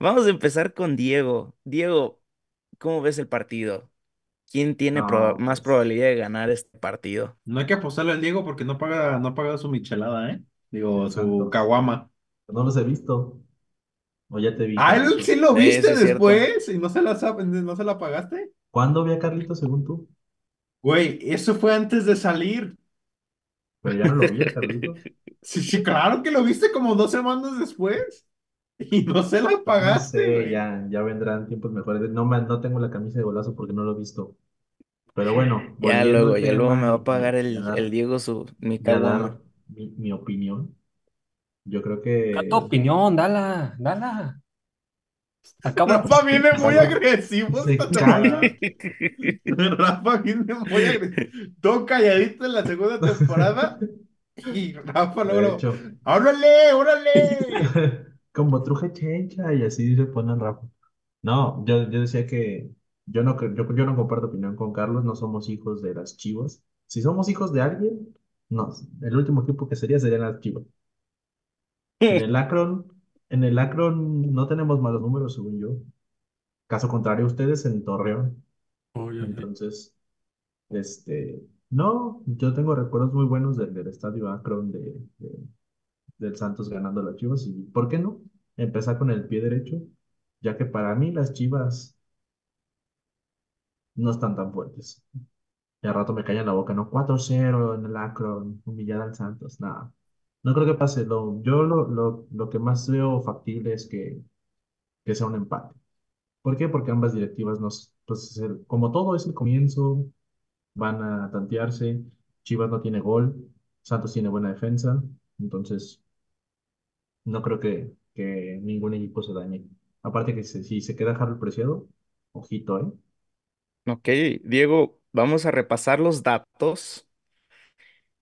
vamos a empezar con Diego. Diego, ¿cómo ves el partido? ¿Quién tiene proba- No, más pues, probabilidad de ganar este partido? no hay que apostarle al Diego porque no paga, no ha pagado su michelada, ¿eh? Digo, su Exacto. caguama. No los he visto. O ya te vi, Ah, él Carlitos. sí lo Sí, viste eso es cierto. después y no se la, sab- no se la pagaste. ¿Cuándo vi a Carlitos según tú? Güey, eso fue antes de salir. Pero ya no lo vi a Carlitos. Sí, sí, claro que lo viste como dos semanas después y no se la No pagaste, sé, güey. ya, ya vendrán tiempos mejores. No, me, no tengo la camisa de Golazo porque no lo he visto. Pero bueno, Ya volviendo luego, al ya luego me tema va a pagar y a el, el dar, Diego su mi y a dar caguama. mi, mi opinión, yo creo Da tu que opinión, dala, dala. Acabo. Rafa viene muy Caguama agresivo esta se semana. caga. Rafa viene muy agresivo. Todo calladito en la segunda temporada y Rafa De logró. hecho, ¡Órale, órale! como truje chencha y así se pone el rap. No, yo, yo decía que yo no, cre- yo, yo no comparto opinión con Carlos, no somos hijos de las Chivas. Si somos hijos de alguien, no, el último equipo que sería serían las Chivas. En el Akron, en el Akron no tenemos malos números, según yo. Caso contrario, ustedes en Torreón. Obviamente. Entonces, este, no, yo tengo recuerdos muy buenos del, del estadio Akron de, de- del Santos ganando a las Chivas. ¿Y por qué no? Empezar con el pie derecho, ya que para mí las Chivas no están tan fuertes. Y al rato me callan la boca, ¿no? cuatro cero en el Akron, humillada al Santos, nada. No creo que pase. Lo, yo lo, lo, lo que más veo factible es que, que sea un empate. ¿Por qué? Porque ambas directivas nos, pues, es el- como todo es el comienzo, van a tantearse. Chivas no tiene gol, Santos tiene buena defensa, entonces no creo que, que ningún equipo se dañe. Aparte que se- si se queda Harold Preciado, ojito, ¿eh? Ok, Diego, vamos a repasar los datos.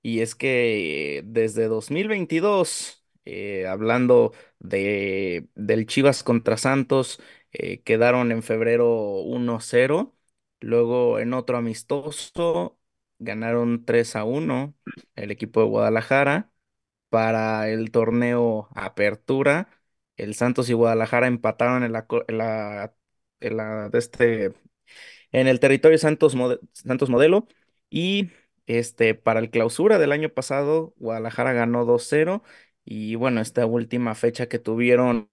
Y es que eh, desde dos mil veintidós, eh, hablando de, del Chivas contra Santos, eh, quedaron en febrero uno cero. Luego en otro amistoso ganaron tres a uno el equipo de Guadalajara. Para el torneo Apertura, el Santos y Guadalajara empataron en la, co- en la, en la de este, en el territorio Santos, Mode- Santos Modelo. Y este, para el clausura del año pasado, Guadalajara ganó dos cero. Y bueno, esta última fecha que tuvieron,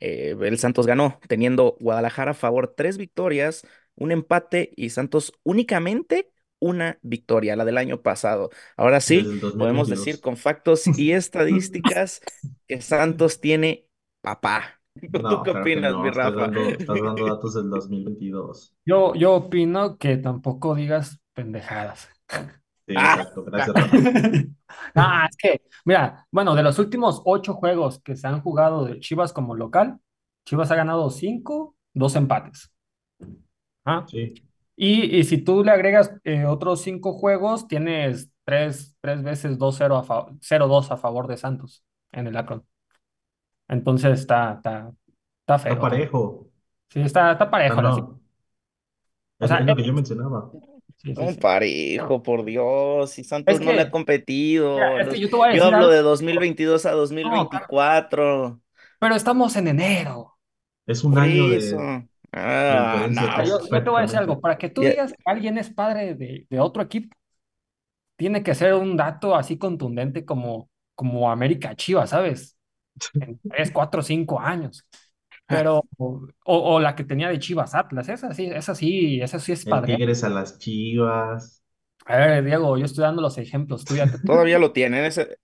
eh, el Santos ganó, teniendo Guadalajara a favor tres victorias, un empate y Santos únicamente una victoria, la del año pasado. Ahora sí, Desde el podemos decir dos mil veintidós. con factos y estadísticas que Santos tiene papá. ¿Tú No, qué claro que opinas, mi no, estás Rafa? dando, estás dando datos del dos mil veintidós. Yo, yo opino que tampoco digas pendejadas. Sí, Ah, exacto, gracias Rafa. No, es que, mira, bueno, de los últimos ocho juegos que se han jugado de Chivas como local, Chivas ha ganado cinco, dos empates. Ajá. Sí, Y, y si tú le agregas eh, otros cinco juegos, tienes tres, tres veces dos cero a fa- cero dos a favor de Santos en el Akron. Entonces está, está, está está feo también. parejo. Sí, está, está Ah, parejo la situación. no, O es, sea, es lo que yo eh, mencionaba. sí, sí, un sí. parejo, por Dios, y Es Santos no le ha que, mira, competido. es que Los- yo te voy a yo decir hablo algo. de dos mil veintidós a No, Carlos, dos mil veinticuatro, pero estamos en enero. Es un por año eso. de, de Ah, diferencia O sea, no. casi yo, yo te voy a decir algo. prácticamente. Para que tú Ya- digas que alguien es padre de, de otro equipo, tiene que ser un dato así contundente como, como América Chivas, ¿sabes? En tres, cuatro, cinco años. Pero, o, o la que tenía de Chivas Atlas, esa sí, esa sí, esa sí es El padre. Tigres a las Chivas. A ver, Diego, yo estoy dando los ejemplos, tú ya te... Todavía lo tienen ese.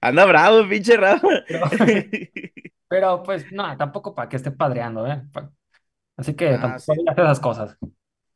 Anda bravo, pinche Rafa. Pero, pero, pues, no, tampoco para que esté padreando, ¿eh? Pa- Así que Ah, tampoco sí. digas esas cosas.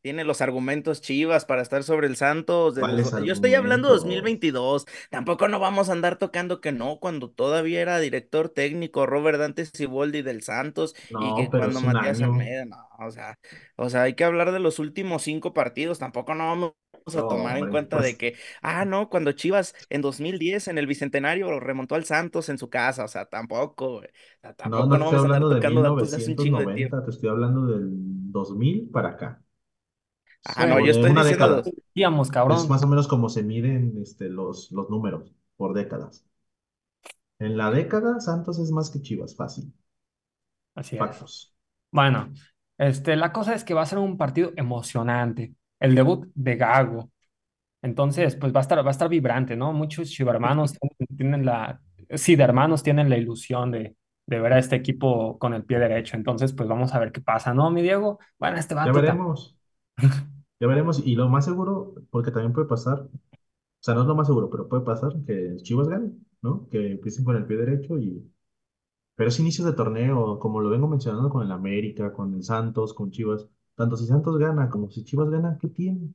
Tiene los argumentos Chivas para estar sobre el Santos. Desde ¿Cuáles dos- Yo estoy hablando argumentos? dos mil veintidós. Tampoco no vamos a andar tocando que no, cuando todavía era director técnico Robert Dante Siboldi del Santos y No, que pero cuando es un Matías año. Almeida, no, o sea, o sea, hay que hablar de los últimos cinco partidos. Tampoco no vamos a No, tomar en hombre, cuenta de pues que, ah, no, cuando Chivas en dos mil diez en el Bicentenario lo remontó al Santos en su casa, o sea, tampoco, güey. O sea, no, no tampoco te no estoy vamos a andar hablando de tocando datos de hace un chingo de tiempo. mil novecientos noventa, te estoy hablando del dos mil para acá. Ah, no, yo estoy diciendo... Digamos, cabrón. Es más o menos como se miden este, los, los números por décadas. En la década, Santos es más que Chivas, fácil. Así es. Factos. Bueno, este, la cosa es que va a ser un partido emocionante. El debut de Gago. Entonces, pues va a estar, va a estar vibrante, ¿no? Muchos chivarmanos tienen, tienen la... Sí, de hermanos tienen la ilusión de, de ver a este equipo con el pie derecho. Entonces, pues vamos a ver qué pasa, ¿no, mi Diego? Bueno, este va a... Ya veremos. Ya veremos. Y lo más seguro, porque también puede pasar... O sea, no es lo más seguro, pero puede pasar que Chivas gane, ¿no? Que empiecen con el pie derecho y... Pero es inicios de torneo, como lo vengo mencionando con el América, con el Santos, con Chivas. Tanto si Santos gana como si Chivas gana, ¿qué tiene?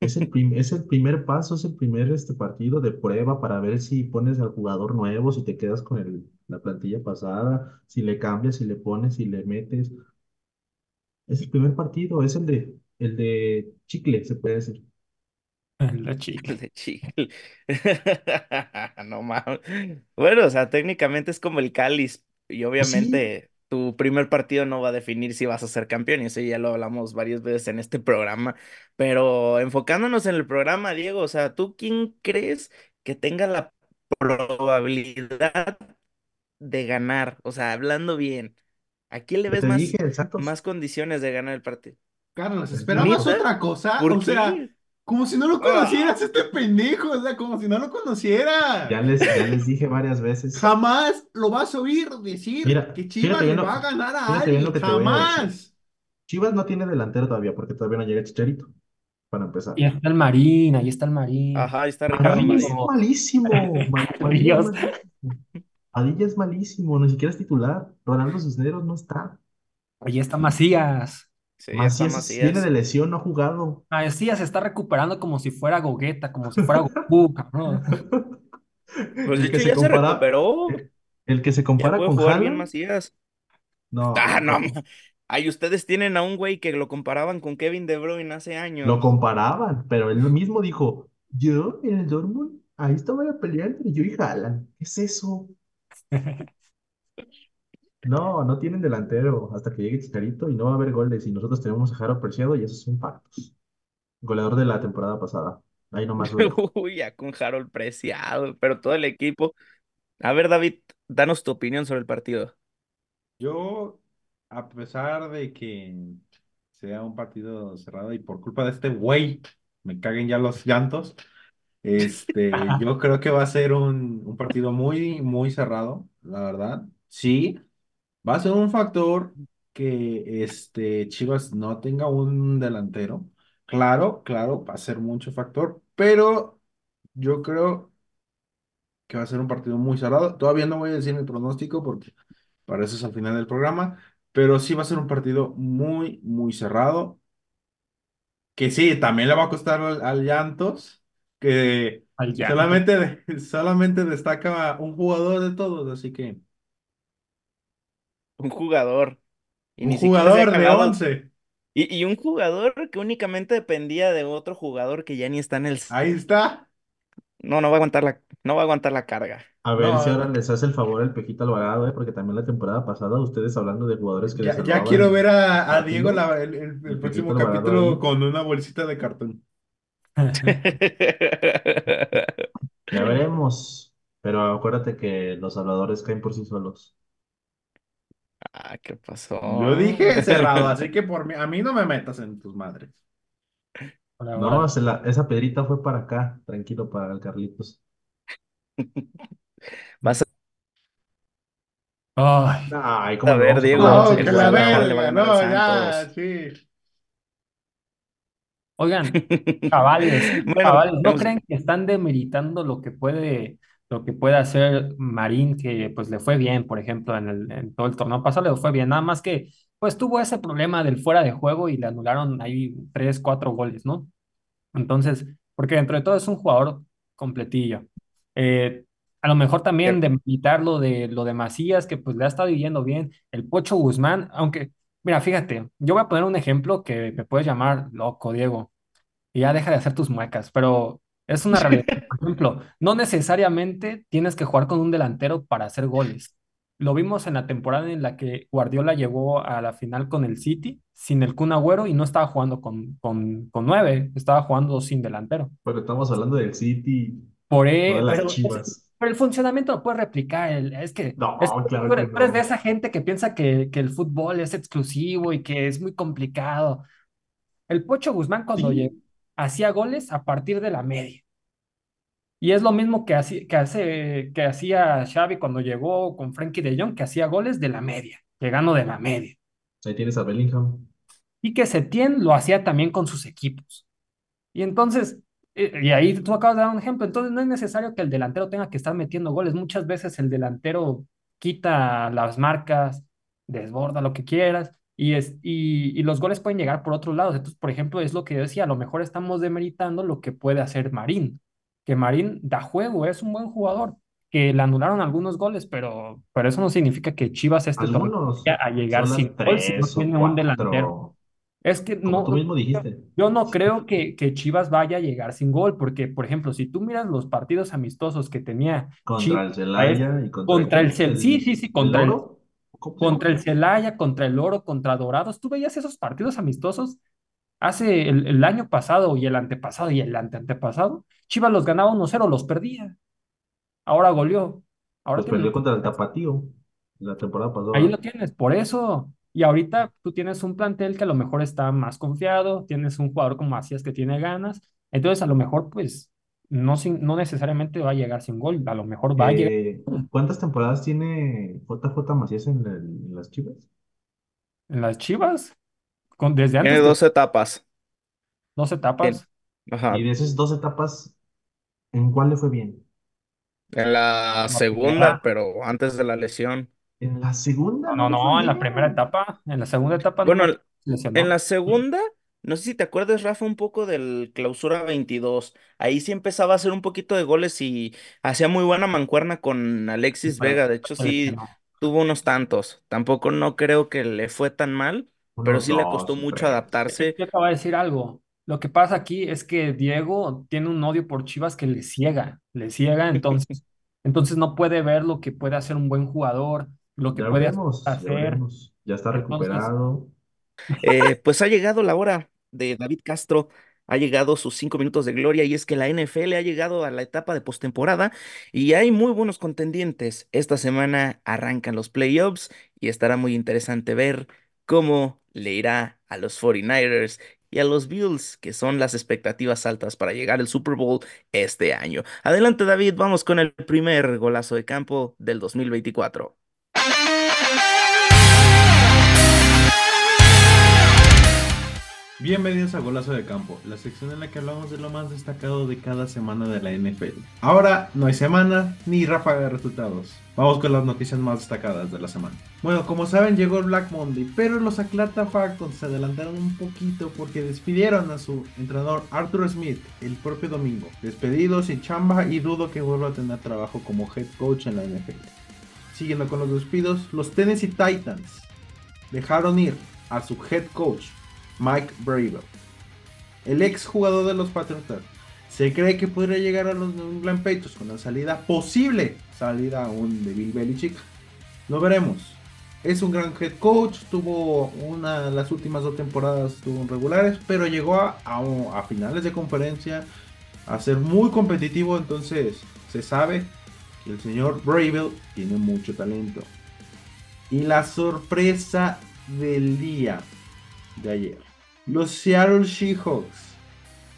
Es el, prim- es el primer paso, es el primer este, partido de prueba para ver si pones al jugador nuevo, si te quedas con el, la plantilla pasada, si le cambias, si le pones, si le metes. Es el primer partido, es el de, el de chicle, se puede decir. El de chicle. El de chicle. No mames. Bueno, o sea, técnicamente es como el cáliz. Y obviamente sí, tu primer partido no va a definir si vas a ser campeón. Y eso ya lo hablamos varias veces en este programa. Pero enfocándonos en el programa, Diego, o sea, ¿tú quién crees que tenga la probabilidad de ganar? O sea, hablando bien, ¿a quién le ves más, más condiciones de ganar el partido? Carlos, ¿esperabas ¿Nita? otra cosa? ¿Por o qué? sea... Como si no lo conocieras, oh. este pendejo, o sea, como si no lo conocieras. Ya les, ya les dije varias veces. Jamás lo vas a oír decir Mira, que Chivas le no, va a ganar a alguien, jamás. A Chivas no tiene delantero todavía, porque todavía no llega Chicharito, para empezar. Y ahí está el Marín, ahí está el Marín. Ajá, ahí está Ricardo Marín. Marín es malísimo. Padilla es malísimo, ni siquiera es titular. Ronaldo Cisneros no está. Ahí está Macías. Sí, Macías, Macías viene de lesión, no ha jugado. Macías se está recuperando como si fuera Gogueta, como si fuera Goku, cabrón. Pues el que se, ya compara, se recuperó. El, el que se compara con Harold Macías. No. Ah, no. Ay, ustedes tienen a un güey que lo comparaban con Kevin De Bruyne hace años. Lo comparaban, pero él mismo dijo, yo en el Dortmund, ahí estaba la pelea entre yo y Haaland. ¿Qué es eso? No, no tienen delantero hasta que llegue Chicharito y no va a haber goles. Y nosotros tenemos a Harold Preciado y esos son factos. Goleador de la temporada pasada. Ahí nomás lo digo. Uy, ya con Harold Preciado, pero todo el equipo. A ver, David, danos tu opinión sobre el partido. Yo, a pesar de que sea un partido cerrado y por culpa de este güey, me caguen ya los llantos, este, yo creo que va a ser un, un partido muy, muy cerrado, la verdad. Sí. Va a ser un factor que este, Chivas no tenga un delantero. Claro, claro, va a ser mucho factor, pero yo creo que va a ser un partido muy cerrado. Todavía no voy a decir mi pronóstico porque para eso es al final del programa, pero sí va a ser un partido muy, muy cerrado. Que sí, también le va a costar al, al Llantos, que al llanto. solamente, solamente destaca un jugador de todos, así que... Un jugador. Y un jugador de once. Y, y un jugador que únicamente dependía de otro jugador que ya ni está en el... Ahí está. No, no va a aguantar la, no va a aguantar la carga. A ver no, si ahora les hace el favor el Pejito Alvarado, ¿eh? Porque también la temporada pasada ustedes hablando de jugadores que... Ya, les ya quiero ver a, a Diego la, el, el, el próximo Alvarado, capítulo ¿no? con una bolsita de cartón. Ya veremos. Pero acuérdate que los salvadores caen por sí solos. Ah, ¿qué pasó? Yo dije cerrado, así que por mí, a mí no me metas en tus madres. Hola, hola. No, se la, esa pedrita fue para acá, tranquilo para el Carlitos. Vas a... Ay, Ay ¿cómo a ver, Diego. No, que la verga, no, ya, sí. Oigan, cabales, bueno, cabales, ¿no pues... creen que están demeritando lo que puede... lo que puede hacer Marín, que pues le fue bien, por ejemplo, en, el, en todo el torneo pasado le fue bien, nada más que pues tuvo ese problema del fuera de juego y le anularon ahí tres, cuatro goles, ¿no? Entonces, porque dentro de todo es un jugador completillo. Eh, a lo mejor también de militar lo de, lo de Macías, que pues le ha estado yendo bien, el Pocho Guzmán, aunque, mira, fíjate, yo voy a poner un ejemplo que me puedes llamar loco, Diego, y ya deja de hacer tus muecas, pero... Es una realidad, por ejemplo, no necesariamente tienes que jugar con un delantero para hacer goles. Lo vimos en la temporada en la que Guardiola llegó a la final con el City sin el Kun Agüero y no estaba jugando con, con, con nueve, estaba jugando sin delantero. Pero estamos hablando del City. Por él, las pero, Chivas. Pero el funcionamiento lo puedes replicar. El, es que, no, es, claro tú, que no. Eres de esa gente que piensa que, que el fútbol es exclusivo y que es muy complicado. El Pocho Guzmán cuando sí. llegó hacía goles a partir de la media. Y es lo mismo que, hace, que, hace, que hacía Xavi cuando llegó con Frenkie de Jong, que hacía goles de la media, llegando de la media. Ahí tienes a Bellingham. Y que Setién lo hacía también con sus equipos. Y entonces, y ahí tú acabas de dar un ejemplo, entonces no es necesario que el delantero tenga que estar metiendo goles. Muchas veces el delantero quita las marcas, desborda lo que quieras, y, es, y, y los goles pueden llegar por otros lados. Entonces, por ejemplo, es lo que yo decía, a lo mejor estamos demeritando lo que puede hacer Marín. Que Marín da juego, es un buen jugador, que le anularon algunos goles, pero, pero eso no significa que Chivas este torneo a llegar sin gol, si no tiene un delantero. Es que no, tú mismo dijiste. Yo no creo que, que Chivas vaya a llegar sin gol, porque, por ejemplo, si tú miras los partidos amistosos que tenía contra Chivas, el Celaya y contra, contra el, el Celaya, sí, sí, sí, contra el, el contra el Celaya, contra el Oro, contra Dorados, tú veías esos partidos amistosos. Hace el, el año pasado y el antepasado y el anteantepasado, Chivas los ganaba uno cero, los perdía. Ahora goleó. Ahora los tiene... perdió contra el Tapatío la temporada pasada. Ahí lo tienes, por eso. Y ahorita tú tienes un plantel que a lo mejor está más confiado, tienes un jugador como Macías que tiene ganas, entonces a lo mejor pues no, sin, no necesariamente va a llegar sin gol, a lo mejor va eh, a llegar. ¿Cuántas temporadas tiene J J Macías en, el, en las Chivas? ¿En las Chivas? Con, desde antes, tiene dos etapas. Dos etapas. Ajá. Y de esas dos etapas, ¿en cuál le fue bien? En la no, segunda, no. pero antes de la lesión. ¿En la segunda? No, no, no en la primera etapa. En la segunda etapa. Bueno, no, en la segunda, no sé si te acuerdas, Rafa, un poco del Clausura veintidós. Ahí sí empezaba a hacer un poquito de goles y hacía muy buena mancuerna con Alexis Vega. De hecho, sí tuvo unos tantos. Tampoco no creo que le fue tan mal. Pero sí no, le costó mucho pero... adaptarse. Yo acabo de decir algo. Lo que pasa aquí es que Diego tiene un odio por Chivas que le ciega. Le ciega, entonces entonces no puede ver lo que puede hacer un buen jugador, lo que ya puede vemos, hacer. Ya, ya está recuperado. Entonces... Eh, pues ha llegado la hora de David Castro. Ha llegado sus cinco minutos de gloria y es que la N F L ha llegado a la etapa de postemporada y hay muy buenos contendientes. Esta semana arrancan los playoffs y estará muy interesante ver cómo le irá a los cuarenta y nueve ers y a los Bills, que son las expectativas altas para llegar al Super Bowl este año. Adelante, David, vamos con el primer golazo de campo del dos mil veinticuatro. Bienvenidos a Golazo de Campo, la sección en la que hablamos de lo más destacado de cada semana de la N F L. Ahora no hay semana ni ráfaga de resultados. Vamos con las noticias más destacadas de la semana. Bueno, como saben, llegó el Black Monday, pero los Atlanta Falcons se adelantaron un poquito porque despidieron a su entrenador Arthur Smith el propio domingo. Despedido, sin chamba y dudo que vuelva a tener trabajo como head coach en la N F L. Siguiendo con los despidos, los Tennessee Titans dejaron ir a su head coach Mike Vrabel. El ex jugador de los Patriotas se cree que podría llegar a los New England Patriots con la salida posible, salida aún de Bill Belichick. Lo veremos. Es un gran head coach, tuvo una las últimas dos temporadas tuvo regulares, pero llegó a, a, a finales de conferencia a ser muy competitivo, entonces se sabe que el señor Vrabel tiene mucho talento. Y la sorpresa del día de ayer. Los Seattle Seahawks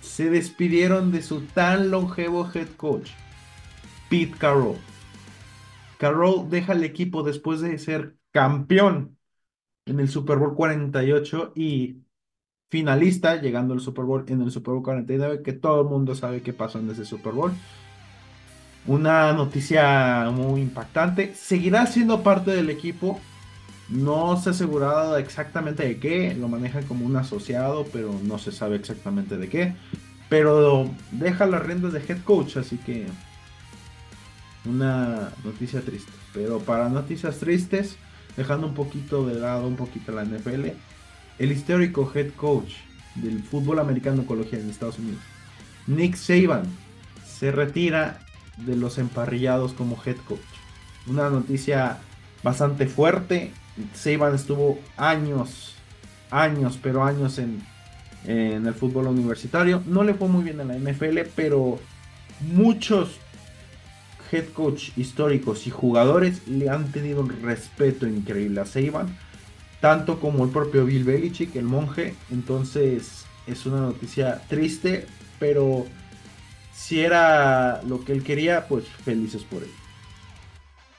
se despidieron de su tan longevo head coach, Pete Carroll. Carroll deja el equipo después de ser campeón en el Super Bowl cuarenta y ocho y finalista llegando al Super Bowl en el Super Bowl cuarenta y nueve, que todo el mundo sabe qué pasó en ese Super Bowl. Una noticia muy impactante. Seguirá siendo parte del equipo. No se ha asegurado exactamente de qué, lo manejan como un asociado, pero no se sabe exactamente de qué. Pero deja las riendas de head coach, así que una noticia triste. Pero para noticias tristes, dejando un poquito de lado, un poquito la N F L, el histórico head coach del fútbol americano colegial en Estados Unidos, Nick Saban, se retira de los emparrillados como head coach. Una noticia bastante fuerte. Saban estuvo años, años, pero años en, en el fútbol universitario. No le fue muy bien en la N F L, pero muchos head coach históricos y jugadores le han tenido un respeto increíble a Saban, tanto como el propio Bill Belichick, el monje. Entonces es una noticia triste, pero si era lo que él quería, pues felices por él.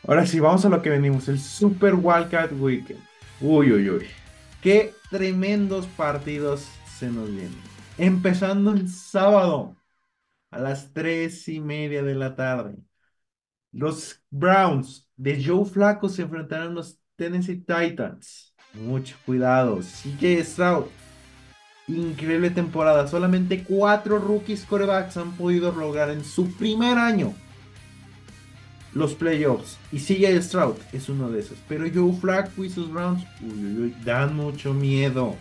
Ahora sí, vamos a lo que venimos, el Super Wildcat Weekend. Uy, uy, uy. Qué tremendos partidos se nos vienen. Empezando el sábado a las tres y media de la tarde. Los Browns de Joe Flacco se enfrentarán a los Tennessee Titans. Mucho cuidado. C J Stroud. Increíble temporada. Solamente cuatro rookies quarterbacks han podido lograr en su primer año los playoffs, y C J Stroud es uno de esos, pero Joe Flacco y sus Browns, uy, uy, uy, dan mucho miedo,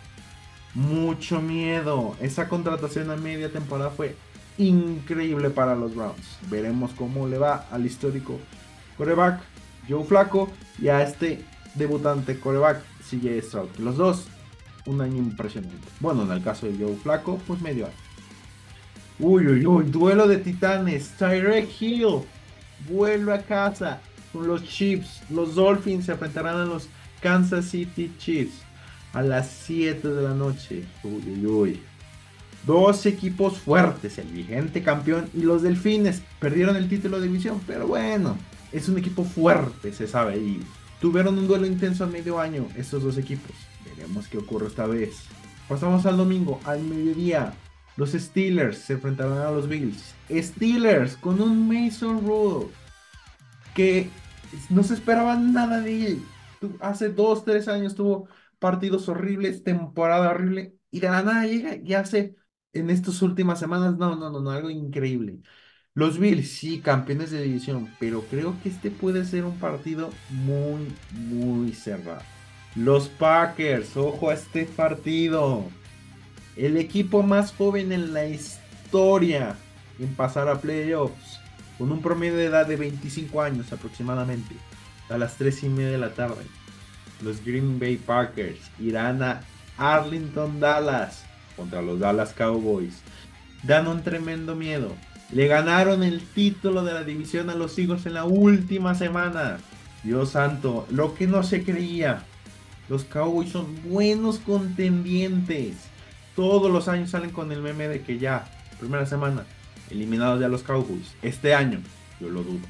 mucho miedo. Esa contratación a media temporada fue increíble para los Browns. Veremos cómo le va al histórico quarterback Joe Flacco y a este debutante quarterback C J Stroud, los dos, un año impresionante. Bueno, en el caso de Joe Flacco, pues medio año. Uy, uy, uy, duelo de titanes. Tyreek Hill vuelve a casa con los Chiefs. Los Dolphins se enfrentarán a los Kansas City Chiefs a las siete de la noche. Uy, uy, uy. Dos equipos fuertes, el vigente campeón y los Delfines. Perdieron el título de división, pero bueno, es un equipo fuerte, se sabe. Y tuvieron un duelo intenso a medio año estos dos equipos. Veremos qué ocurre esta vez. Pasamos al domingo, al mediodía. Los Steelers se enfrentarán a los Bills. Steelers con un Mason Rudolph que no se esperaba nada de él. Hace dos, tres años tuvo partidos horribles, temporada horrible, y de la nada llega y hace en estas últimas semanas, no, no, no, no, algo increíble. Los Bills, sí, campeones de división, pero creo que este puede ser un partido muy, muy cerrado. Los Packers, ojo a este partido. El equipo más joven en la historia en pasar a playoffs, con un promedio de edad de veinticinco años aproximadamente, a las tres y media de la tarde. Los Green Bay Packers irán a Arlington, Dallas, contra los Dallas Cowboys. Dan un tremendo miedo. Le ganaron el título de la división a los Eagles en la última semana. Dios santo, lo que no se creía. Los Cowboys son buenos contendientes. Todos los años salen con el meme de que ya, primera semana, eliminados ya los Cowboys. Este año, yo lo dudo.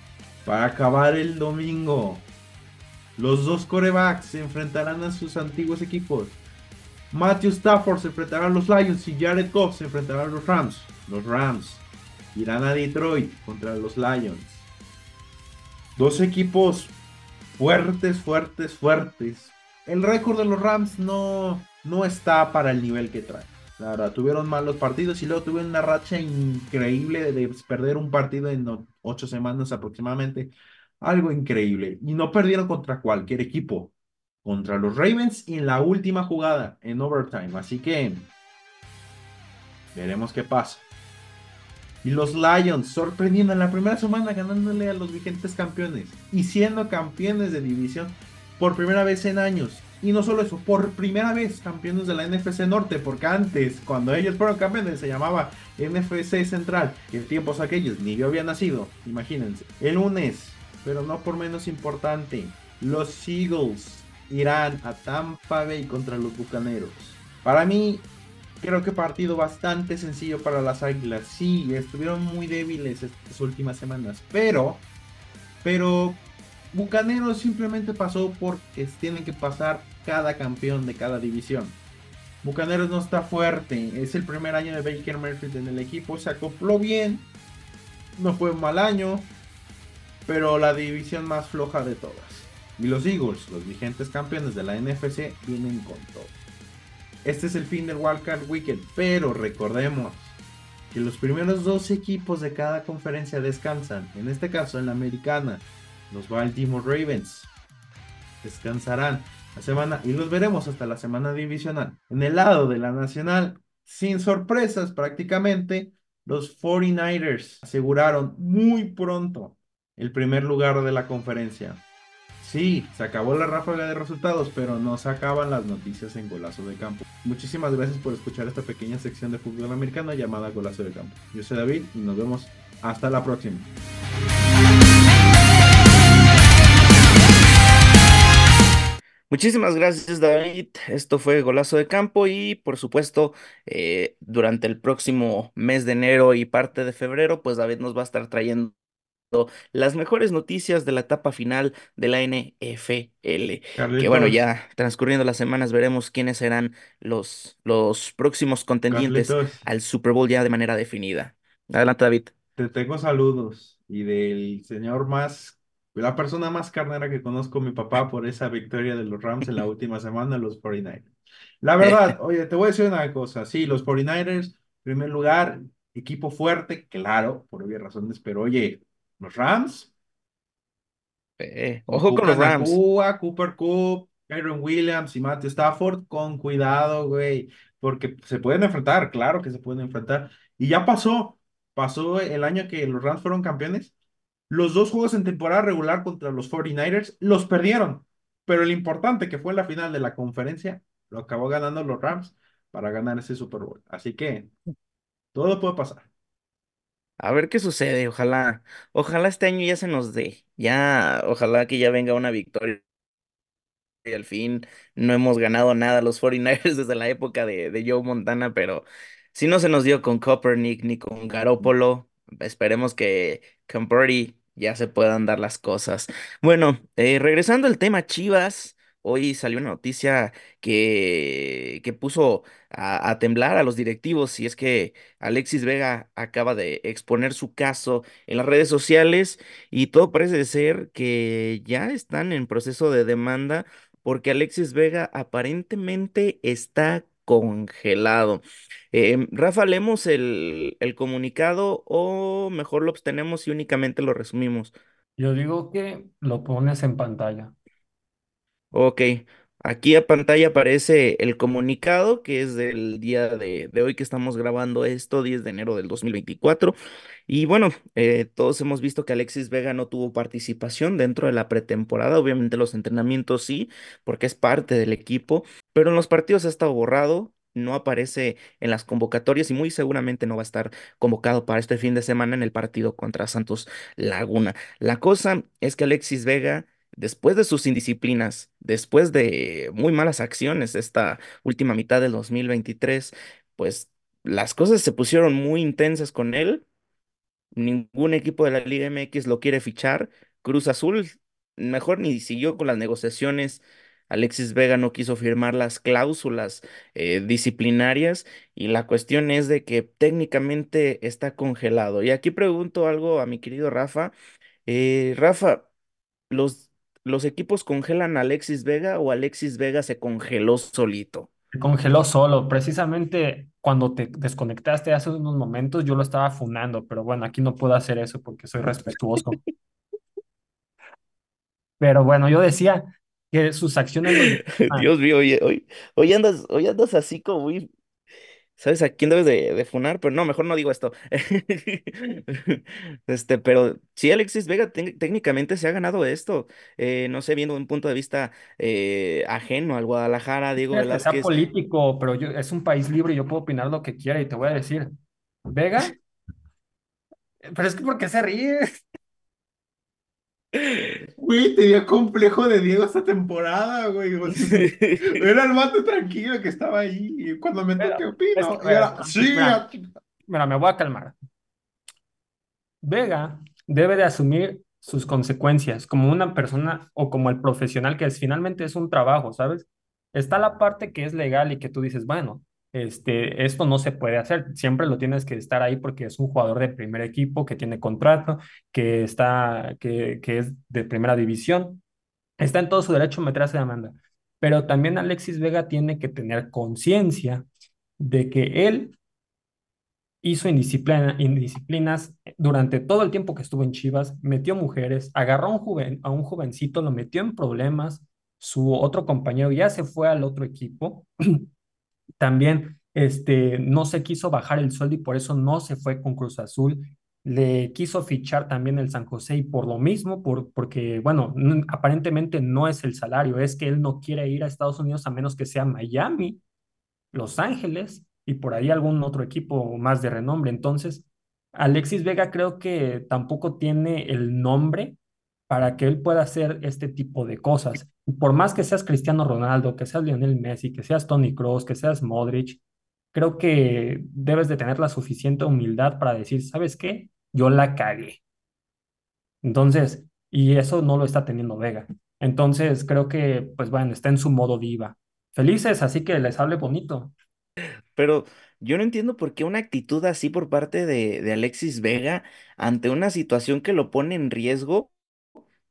Para acabar el domingo, los dos quarterbacks se enfrentarán a sus antiguos equipos. Matthew Stafford se enfrentará a los Lions y Jared Goff se enfrentará a los Rams. Los Rams irán a Detroit contra los Lions. Dos equipos fuertes, fuertes, fuertes. El récord de los Rams no, no está para el nivel que trae. La verdad, tuvieron malos partidos y luego tuvieron una racha increíble de perder un partido en ocho semanas aproximadamente. Algo increíble. Y no perdieron contra cualquier equipo. Contra los Ravens y en la última jugada, en overtime. Así que veremos qué pasa. Y los Lions sorprendiendo en la primera semana ganándole a los vigentes campeones. Y siendo campeones de división por primera vez en años. Y no solo eso, por primera vez campeones de la N F C Norte, porque antes, cuando ellos fueron campeones, se llamaba N F C Central. En tiempos aquellos, ni yo había nacido, imagínense. El lunes, pero no por menos importante, los Eagles irán a Tampa Bay contra los Bucaneros. Para mí, creo que partido bastante sencillo para las Águilas. Sí, estuvieron muy débiles estas últimas semanas, pero, pero... Bucaneros simplemente pasó porque tienen que pasar cada campeón de cada división. Bucaneros no está fuerte, es el primer año de Baker Mayfield en el equipo, se acopló bien, no fue un mal año, pero la división más floja de todas. Y los Eagles, los vigentes campeones de la N F C, vienen con todo. Este es el fin del Wild Card Weekend, pero recordemos que los primeros dos equipos de cada conferencia descansan, en este caso en la americana. Los Baltimore Ravens descansarán la semana y los veremos hasta la semana divisional. En el lado de la nacional, sin sorpresas prácticamente, los cuarenta y nueve ers aseguraron muy pronto el primer lugar de la conferencia. Sí, se acabó la ráfaga de resultados, pero no se acaban las noticias en Golazo de Campo. Muchísimas gracias por escuchar esta pequeña sección de fútbol americano llamada Golazo de Campo. Yo soy David y nos vemos hasta la próxima. Muchísimas gracias, David. Esto fue Golazo de Campo y, por supuesto, eh, durante el próximo mes de enero y parte de febrero, pues David nos va a estar trayendo las mejores noticias de la etapa final de la N F L. Carlitos. Que bueno, ya transcurriendo las semanas veremos quiénes serán los, los próximos contendientes Carlitos. Al Super Bowl ya de manera definida. Adelante, David. Te tengo saludos y del señor más... La persona más carnera que conozco, mi papá, por esa victoria de los Rams en la última semana, los cuarenta y nueve. La verdad, oye, te voy a decir una cosa. Sí, los cuarenta y nueve, primer lugar, equipo fuerte, claro, por obvias razones, pero oye, los Rams. Eh, ojo con los Rams. Cuba, Cooper Kupp, Kyron Williams y Matthew Stafford, con cuidado, güey, porque se pueden enfrentar, claro que se pueden enfrentar. Y ya pasó, pasó el año que los Rams fueron campeones. Los dos juegos en temporada regular contra los cuarenta y nueve los perdieron, pero el importante que fue la final de la conferencia lo acabó ganando los Rams para ganar ese Super Bowl. Así que todo puede pasar. A ver qué sucede, ojalá, ojalá este año ya se nos dé, ya, ojalá que ya venga una victoria. Y al fin no hemos ganado nada los cuarenta y nueve desde la época de, de Joe Montana, pero si no se nos dio con Kaepernick ni con Garoppolo, esperemos que con Purdy ya se puedan dar las cosas. Bueno, eh, regresando al tema Chivas, hoy salió una noticia que, que puso a, a temblar a los directivos, y es que Alexis Vega acaba de exponer su caso en las redes sociales y todo parece ser que ya están en proceso de demanda porque Alexis Vega aparentemente está congelado. Eh, Rafa, ¿leemos el, el comunicado o mejor lo obtenemos y únicamente lo resumimos? Yo digo que lo pones en pantalla. Ok, aquí a pantalla aparece el comunicado que es del día de, de hoy que estamos grabando esto, diez de enero del dos mil veinticuatro. Y bueno, eh, todos hemos visto que Alexis Vega no tuvo participación dentro de la pretemporada. Obviamente los entrenamientos sí, porque es parte del equipo, pero en los partidos ha estado borrado, no aparece en las convocatorias y muy seguramente no va a estar convocado para este fin de semana en el partido contra Santos Laguna. La cosa es que Alexis Vega, después de sus indisciplinas, después de muy malas acciones esta última mitad del dos mil veintitrés, pues las cosas se pusieron muy intensas con él. Ningún equipo de la Liga M X lo quiere fichar. Cruz Azul mejor ni siguió con las negociaciones. Alexis Vega no quiso firmar las cláusulas eh, disciplinarias y la cuestión es de que técnicamente está congelado. Y aquí pregunto algo a mi querido Rafa. Eh, Rafa, ¿los, ¿los equipos congelan a Alexis Vega o Alexis Vega se congeló solito? Se congeló solo. Precisamente cuando te desconectaste hace unos momentos yo lo estaba funando, pero bueno, aquí no puedo hacer eso porque soy respetuoso. Pero bueno, yo decía... que sus acciones... Dios mío, oye, hoy, hoy, andas, hoy andas así como muy... ¿Sabes a quién debes de, de funar? Pero no, mejor no digo esto. este, pero sí, Alexis Vega te- técnicamente se ha ganado esto. Eh, no sé, viendo un punto de vista eh, ajeno al Guadalajara, Diego Velázquez... Es político, pero yo, es un país libre y yo puedo opinar lo que quiera y te voy a decir. ¿Vega? Pero es que ¿por qué se ríe? Güey, te dio complejo de Diego esta temporada, güey. Era el vato tranquilo que estaba ahí. Y cuando me toque, opino. Este, era, mira, sí, mira, mira. mira, me voy a calmar. Vega debe de asumir sus consecuencias como una persona o como el profesional que es, finalmente es un trabajo, ¿sabes? Está la parte que es legal y que tú dices, bueno, este, esto no se puede hacer. Siempre lo tienes que estar ahí porque es un jugador de primer equipo que tiene contrato, que está, que, que es de primera división. Está en todo su derecho meterse a demanda. Pero también Alexis Vega tiene que tener conciencia de que él hizo indisciplina, indisciplinas durante todo el tiempo que estuvo en Chivas, metió mujeres, agarró a un, juven, a un jovencito, lo metió en problemas, su otro compañero ya se fue al otro equipo. También este, no se quiso bajar el sueldo y por eso no se fue con Cruz Azul. Le quiso fichar también el San José y por lo mismo, por, porque, bueno, n- aparentemente no es el salario, es que él no quiere ir a Estados Unidos a menos que sea Miami, Los Ángeles y por ahí algún otro equipo más de renombre. Entonces, Alexis Vega creo que tampoco tiene el nombre para que él pueda hacer este tipo de cosas. Por más que seas Cristiano Ronaldo, que seas Lionel Messi, que seas Toni Kroos, que seas Modric, creo que debes de tener la suficiente humildad para decir, ¿sabes qué? Yo la cagué. Entonces, y eso no lo está teniendo Vega. Entonces, creo que, pues bueno, está en su modo diva. Felices, así que les hable bonito. Pero yo no entiendo por qué una actitud así por parte de, de Alexis Vega ante una situación que lo pone en riesgo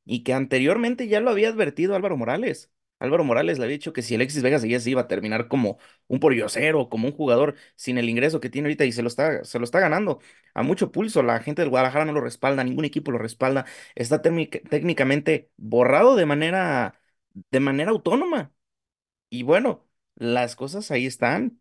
y que anteriormente ya lo había advertido Álvaro Morales. Álvaro Morales le había dicho que si Alexis Vega seguía así iba a terminar como un pordiosero, como un jugador sin el ingreso que tiene ahorita y se lo está, se lo está ganando a mucho pulso. La gente del Guadalajara no lo respalda, ningún equipo lo respalda. Está térmica, técnicamente borrado de manera, de manera autónoma. Y bueno, las cosas ahí están.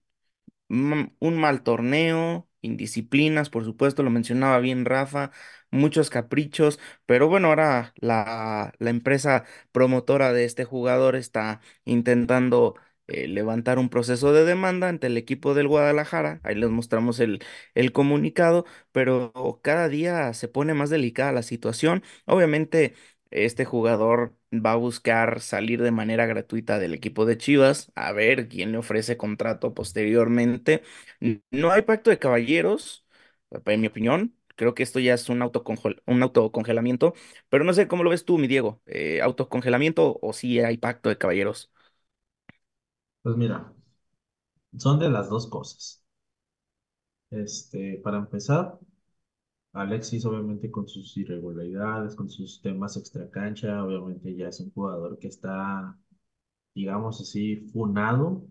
M- un mal torneo, indisciplinas, por supuesto, lo mencionaba bien Rafa, muchos caprichos, pero bueno, ahora la, la empresa promotora de este jugador está intentando eh, levantar un proceso de demanda ante el equipo del Guadalajara. Ahí les mostramos el, el comunicado, pero cada día se pone más delicada la situación. Obviamente, este jugador va a buscar salir de manera gratuita del equipo de Chivas, a ver quién le ofrece contrato posteriormente. No hay pacto de caballeros, en mi opinión. Creo que esto ya es un autocongel- un autocongelamiento, pero no sé cómo lo ves tú, mi Diego. Eh, ¿autocongelamiento o sí hay pacto de caballeros? Pues mira, son de las dos cosas. Este, para empezar, Alexis, obviamente, con sus irregularidades, con sus temas extracancha, obviamente ya es un jugador que está, digamos así, funado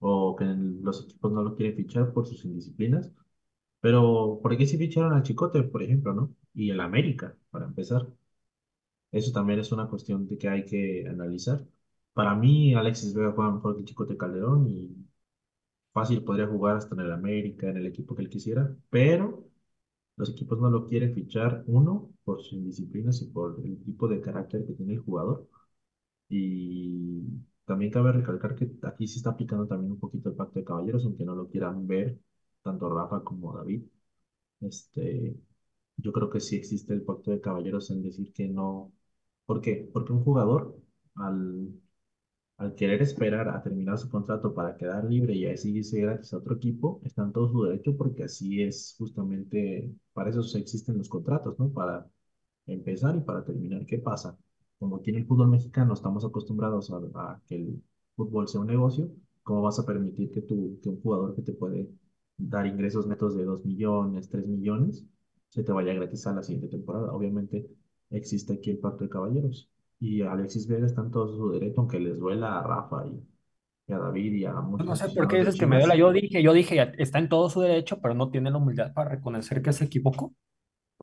o que los equipos no lo quieren fichar por sus indisciplinas. Pero, ¿por qué sí ficharon al Chicote, por ejemplo, no? Y el América, para empezar. Eso también es una cuestión de que hay que analizar. Para mí, Alexis Vega juega mejor que el Chicote Calderón y fácil podría jugar hasta en el América, en el equipo que él quisiera, pero los equipos no lo quieren fichar, uno, por sus indisciplinas y por el tipo de carácter que tiene el jugador. Y también cabe recalcar que aquí se está aplicando también un poquito el pacto de caballeros, aunque no lo quieran ver tanto Rafa como David. Este, yo creo que sí existe el pacto de caballeros en decir que no. ¿Por qué? Porque un jugador, al, al querer esperar a terminar su contrato para quedar libre y así irse gratis a otro equipo, está en todo su derecho porque así es justamente, para eso existen los contratos, ¿no? Para empezar y para terminar. ¿Qué pasa? Como aquí en el fútbol mexicano estamos acostumbrados a, a que el fútbol sea un negocio, ¿cómo vas a permitir que, tu, que un jugador que te puede dar ingresos netos de dos millones, tres millones, se te vaya gratis a la siguiente temporada? Obviamente existe aquí el pacto de caballeros. Y Alexis Vega está en todo su derecho, aunque les duela a Rafa y, y a David y a muchos. No sé por qué dices que me duela. Yo dije, yo dije, está en todo su derecho, pero no tiene la humildad para reconocer que se equivocó.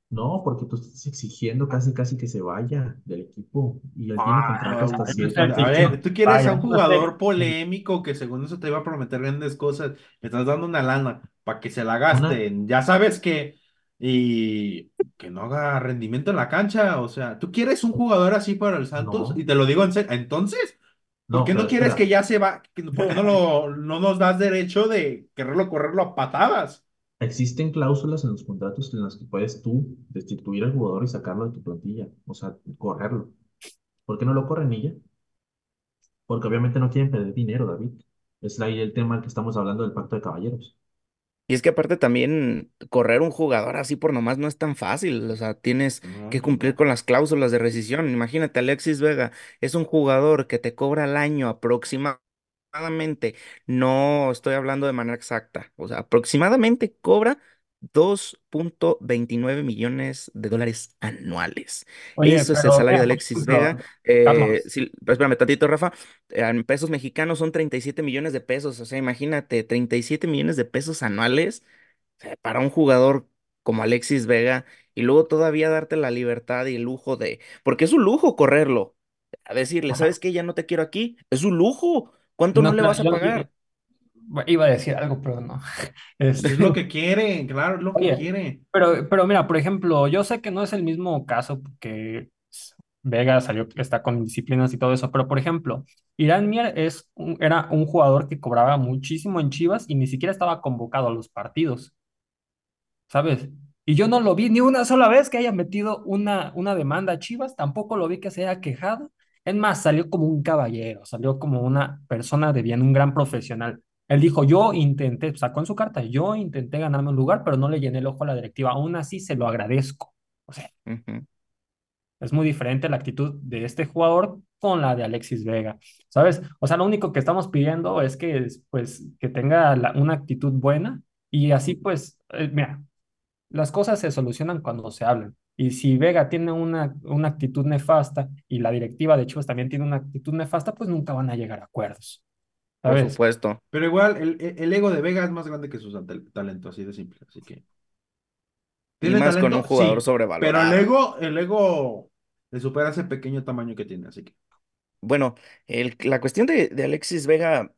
No, porque tú estás exigiendo casi casi que se vaya del equipo y él ah, tiene contrato hasta cierto. A ver, tú quieres vaya, a un jugador polémico que según eso te iba a prometer grandes cosas, le estás dando una lana para que se la gasten, una... ya sabes que y que no haga rendimiento en la cancha, o sea, tú quieres un jugador así para el Santos no. Y te lo digo en serio, entonces, ¿por qué no, no quieres espera. Que ya se va? ¿Por qué no lo no nos das derecho de quererlo correrlo a patadas? Existen cláusulas en los contratos en las que puedes tú destituir al jugador y sacarlo de tu plantilla, o sea, correrlo. ¿Por qué no lo corren ella? Porque obviamente no quieren perder dinero, David. Es ahí el tema que estamos hablando del pacto de caballeros. Y es que aparte también correr un jugador así por nomás no es tan fácil, o sea, tienes que cumplir con las cláusulas de rescisión. Imagínate, Alexis Vega es un jugador que te cobra al año aproximadamente. Aproximadamente, no estoy hablando de manera exacta, o sea, aproximadamente cobra dos punto veintinueve millones de dólares anuales. Oye, eso es el salario de Alexis Vega. Eh, si, espérame tantito, Rafa. En pesos mexicanos son treinta y siete millones de pesos, o sea, imagínate, treinta y siete millones de pesos anuales eh, para un jugador como Alexis Vega y luego todavía darte la libertad y el lujo de, porque es un lujo correrlo, a decirle, ajá, ¿sabes qué? Ya no te quiero aquí, es un lujo. ¿Cuánto no, no le vas a pagar? Yo, Iba a decir algo, pero no. Este, Es lo que quiere, claro, es lo que oye, quiere. pero, pero mira, por ejemplo, yo sé que no es el mismo caso porque Vega salió, está con disciplinas y todo eso, pero por ejemplo, Irán Mier es un- era un jugador que cobraba muchísimo en Chivas y ni siquiera estaba convocado a los partidos, ¿sabes? Y yo no lo vi ni una sola vez que haya metido una, una demanda a Chivas, tampoco lo vi que se haya quejado. Es más, salió como un caballero, salió como una persona de bien, un gran profesional. Él dijo, yo intenté, sacó en su carta, yo intenté ganarme un lugar, pero no le llené el ojo a la directiva. Aún así, se lo agradezco. O sea, Ujú. es muy diferente la actitud de este jugador con la de Alexis Vega, ¿sabes? O sea, lo único que estamos pidiendo es que, pues, que tenga la- una actitud buena y así, pues, eh, mira, las cosas se solucionan cuando se hablan. Y si Vega tiene una, una actitud nefasta y la directiva de Chivas también tiene una actitud nefasta, pues nunca van a llegar a acuerdos, Por ¿sabes? supuesto. Pero igual, el, el- el ego de Vega es más grande que su tal- talento, así de simple. Así que, Y ¿tiene más con un talento? jugador Sí, pero el sobrevalorado. ego, el ego le supera ese pequeño tamaño que tiene, así que. Bueno, el- la cuestión de, de Alexis Vega,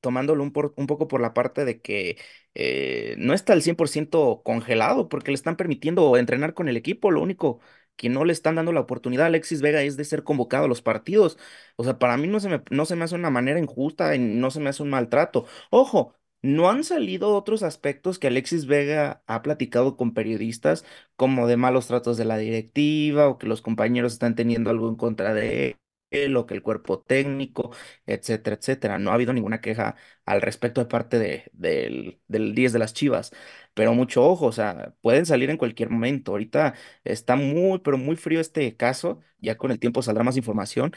tomándolo un, por- un poco por la parte de que eh, no está al cien por ciento congelado porque le están permitiendo entrenar con el equipo, lo único que no le están dando la oportunidad a Alexis Vega es de ser convocado a los partidos. O sea, para mí no se me, no se me hace una manera injusta, y no se me hace un maltrato. Ojo, no han salido otros aspectos que Alexis Vega ha platicado con periodistas, como de malos tratos de la directiva o que los compañeros están teniendo algo en contra de él él o que el cuerpo técnico, etcétera, etcétera. No ha habido ninguna queja al respecto de parte de, del, del diez de las Chivas, pero mucho ojo, o sea, pueden salir en cualquier momento. Ahorita está muy, pero muy frío este caso, ya con el tiempo saldrá más información,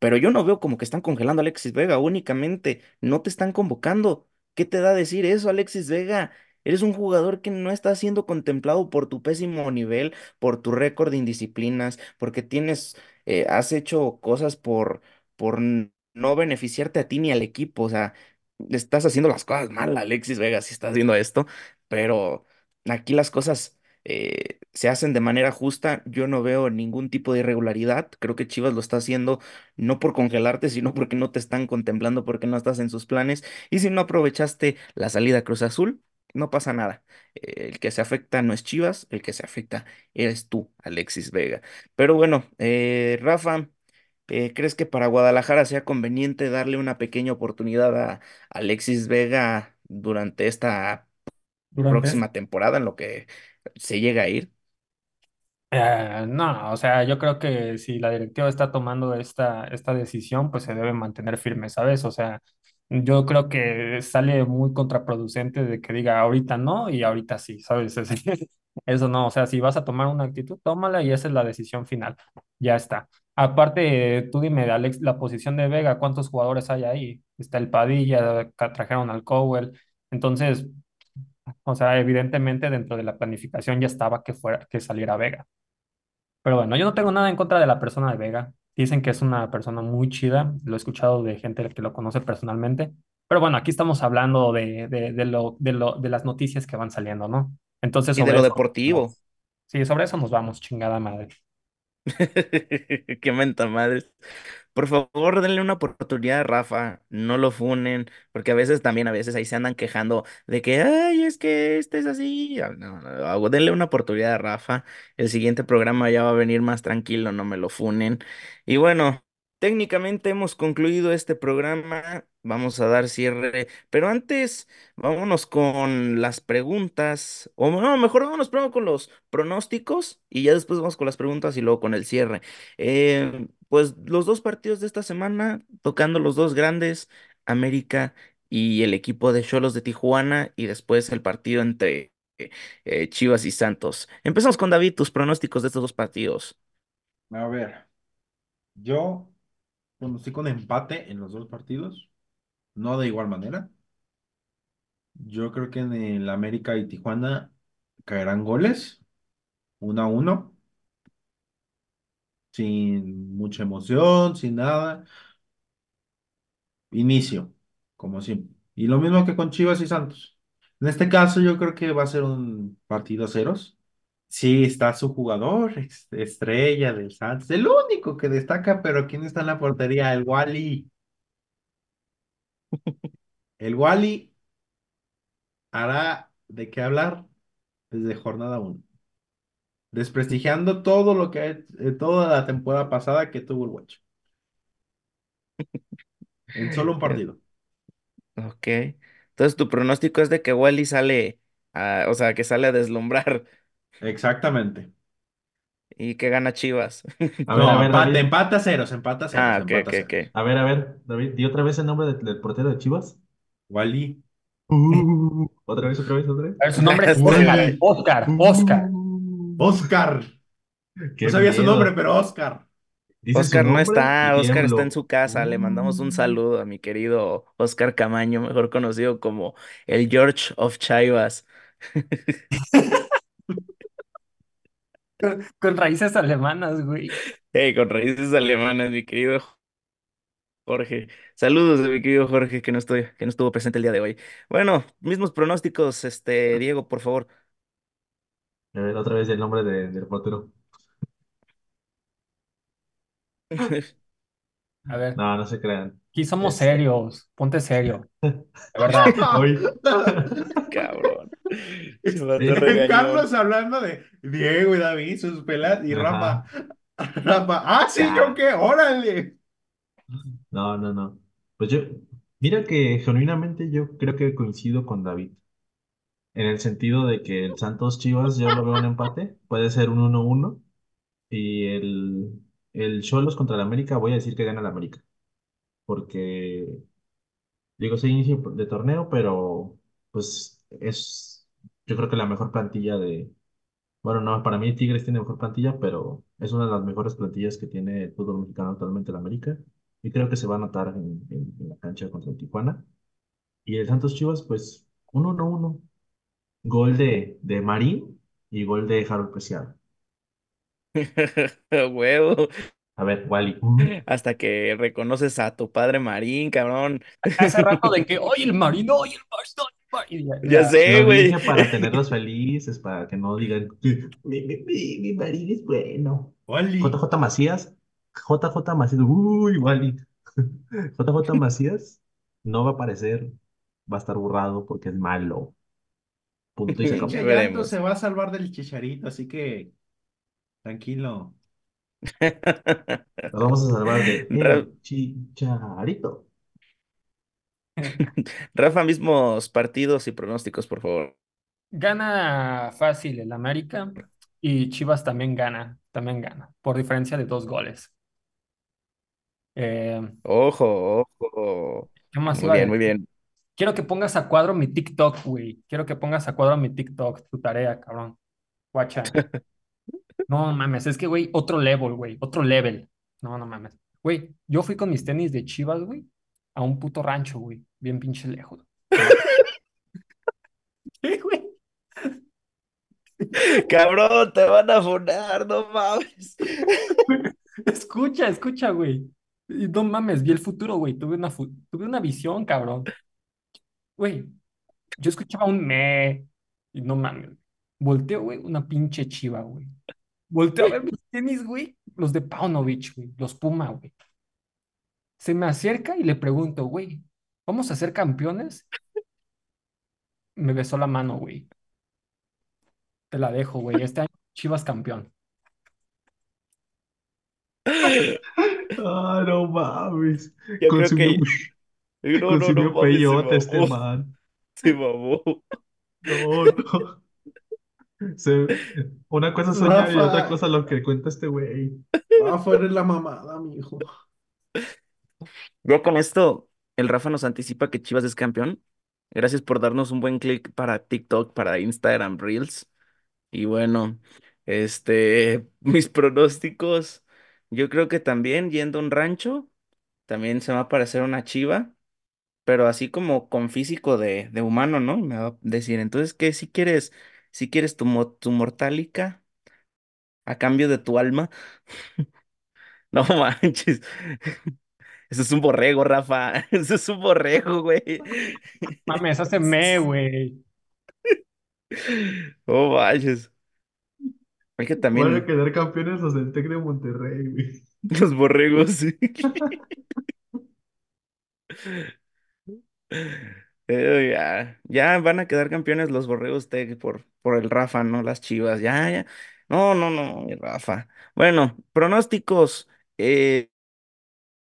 pero yo no veo como que están congelando a Alexis Vega, únicamente no te están convocando. ¿Qué te da a decir eso, Alexis Vega? Eres un jugador que no está siendo contemplado por tu pésimo nivel, por tu récord de indisciplinas, porque tienes eh, has hecho cosas por, por n- no beneficiarte a ti ni al equipo. O sea, estás haciendo las cosas mal, Alexis Vega, si estás haciendo esto, pero aquí las cosas eh, se hacen de manera justa. Yo no veo ningún tipo de irregularidad. Creo que Chivas lo está haciendo no por congelarte, sino porque no te están contemplando, porque no estás en sus planes. Y si no aprovechaste la salida a Cruz Azul, no pasa nada. Eh, El que se afecta no es Chivas, el que se afecta eres tú, Alexis Vega. Pero bueno, eh, Rafa, eh, ¿crees que para Guadalajara sea conveniente darle una pequeña oportunidad a Alexis Vega durante esta Durante este... próxima temporada en lo que se llega a ir? Eh, no, o sea, yo creo que si la directiva está tomando esta, esta decisión, pues se debe mantener firme, ¿sabes? O sea, yo creo que sale muy contraproducente de que diga ahorita no y ahorita sí, ¿sabes? Es- Eso no, o sea, si vas a tomar una actitud, tómala y esa es la decisión final, ya está. Aparte, eh, tú dime, Alex, la posición de Vega, ¿cuántos jugadores hay ahí? Está el Padilla, ca- trajeron al Cowell, entonces, o sea, evidentemente dentro de la planificación ya estaba que fuera, que saliera Vega. Pero bueno, yo no tengo nada en contra de la persona de Vega. Dicen que es una persona muy chida. Lo he escuchado de gente que lo conoce personalmente. Pero bueno, aquí estamos hablando de, de, de lo, de lo, de las noticias que van saliendo, ¿no? Entonces, Y de sobre lo eso deportivo. vamos. Sí, sobre eso nos vamos, chingada madre. Qué menta madre. Por favor, denle una oportunidad a Rafa, no lo funen, porque a veces también, a veces ahí se andan quejando de que, ay, es que este es así. Ah, No, no, no, denle una oportunidad a Rafa. El siguiente programa ya va a venir más tranquilo, no me lo funen. Y bueno, técnicamente hemos concluido este programa, vamos a dar cierre, pero antes vámonos con las preguntas, o no, mejor vámonos primero con los pronósticos y ya después vamos con las preguntas y luego con el cierre. Eh, pues los dos partidos de esta semana, tocando los dos grandes, América y el equipo de Cholos de Tijuana, y después el partido entre eh, eh, Chivas y Santos. Empezamos con David, tus pronósticos de estos dos partidos. A ver, yo conocí con empate en los dos partidos, no de igual manera. Yo creo que en el América y Tijuana caerán goles, uno a uno, sin mucha emoción, sin nada. Inicio, como siempre. Y lo mismo que con Chivas y Santos. En este caso, yo creo que va a ser un partido a ceros. Sí, está su jugador, es- estrella del Santos, el único que destaca, pero ¿quién está en la portería? El Wally. El Wally. hará de qué hablar desde jornada uno, desprestigiando todo lo que eh, toda la temporada pasada que tuvo el Guacho. En solo un partido. Ok. Entonces tu pronóstico es de que Wally sale, a, o sea, que sale a deslumbrar. Exactamente. Y que gana Chivas. A ver, No, a ver, empate, David. empata ceros, empata ceros, Ah, ok, empata ok, ceros. ok. A ver, a ver, David, di otra vez el nombre del, del portero de Chivas. Wally. Uh, otra vez, otra vez, otra vez. A ver, su nombre es Oscar, Wally. Oscar, Oscar. Uh, Oscar. Qué No sabía su nombre, miedo. pero Oscar. Dice su Oscar no nombre y está, Oscar está en tiemblo. su casa. Le mandamos un Uh, saludo a mi querido Oscar Camaño, mejor conocido como el George of Chivas. Con, con raíces alemanas, güey. Hey, con raíces alemanas, mi querido Jorge. Saludos de mi querido Jorge, que no estoy, que no estuvo presente el día de hoy. Bueno, mismos pronósticos, este, Diego, por favor. A ver, otra vez el nombre de- del portero. A ver, No, no se crean. aquí somos Este, serios. Ponte serio, de verdad. Hoy. Cabrón. Se mató Carlos regañón. hablando de Diego y David, sus pelas, y Rafa. Ajá. Rafa, ah, sí, yo Ya. qué, órale. No, no, no. Pues yo, mira que genuinamente yo creo que coincido con David, en el sentido de que el Santos Chivas yo lo veo un empate, puede ser un uno uno, y el, el Cholos contra el América voy a decir que gana el América, porque digo, sí, inicio de torneo, pero pues es, yo creo que la mejor plantilla de, bueno, no, para mí Tigres tiene mejor plantilla, pero es una de las mejores plantillas que tiene el fútbol mexicano actualmente el América, y creo que se va a notar en, en- en la cancha contra el Tijuana. Y el Santos Chivas, pues, un uno uno. Gol de, de Marín y gol de Harold Preciado. A huevo. A ver, Wally. Uh, Hasta que reconoces a tu padre Marín, cabrón. Hace rato de que, oye, el marino, oye, el marino, oye, el marino. Ya Ya, sé, Lo güey. dije para tenerlos felices, para que no digan, mi, mi, mi, mi Marín es bueno. Oli, J J Macías, J J Macías, uy, Wally. J J Macías no va a aparecer, va a estar borrado porque es malo. Punto y se Ya acabó. Chicharito se veremos. va a salvar del Chicharito, así que tranquilo. Nos vamos a salvar de Ra- el Chicharito. ya. Rafa, mismos partidos y pronósticos, por favor. Gana fácil el América y Chivas también gana, también gana, por diferencia de dos goles. Eh, Ojo, ojo. ¿Qué más Muy iba a bien, muy decir? bien. Quiero que pongas a cuadro mi TikTok, güey. Quiero que pongas a cuadro mi TikTok, tu tarea, cabrón. Guacha. No mames, es que, güey, otro level, güey, otro level. No, no mames. Güey, yo fui con mis tenis de Chivas, güey, a un puto rancho, güey, bien pinche lejos. Sí, güey. Cabrón, te van a funar, no mames. Escucha, escucha, güey. Y no mames, vi el futuro, güey. Tuve una, fu- tuve una visión, cabrón. Güey, yo escuchaba un me. Y no mames. Volteo, güey, una pinche chiva, güey. Volteo a ver mis tenis, güey. Los de Paunovic, güey. Los Puma, güey. Se me acerca y le pregunto, güey, ¿vamos a ser campeones? Me besó la mano, güey. Te la dejo, güey. Este año Chivas campeón. Ah, no mames. Yo creo Consumió, que. No, no, no consumió mames, se peyote este mamó. man. Se mamó. No, no. Se- Una cosa es soñar y otra Rafa, cosa lo que cuenta este güey. Rafa, eres la mamada, mi hijo. Ya con esto, el Rafa nos anticipa que Chivas es campeón. Gracias por darnos un buen clic para TikTok, para Instagram Reels. Y bueno, este, mis pronósticos, yo creo que también yendo a un rancho, también se va a aparecer una chiva, pero así como con físico de, de humano, ¿no? Y me va a decir, entonces, ¿qué si quieres, si quieres tu, mo- tu mortálica a cambio de tu alma? No manches. Eso es un borrego, Rafa. Eso es un borrego, güey. Mames, hace me, güey. Oh, manches. Es que Van a también quedar campeones los del Tec de Monterrey, güey. los borregos. Eh, ya, ya van a quedar campeones los Borregos Tech por, por el Rafa, no las Chivas. Ya, ya. No, no, no, mi Rafa. Bueno, pronósticos. Eh,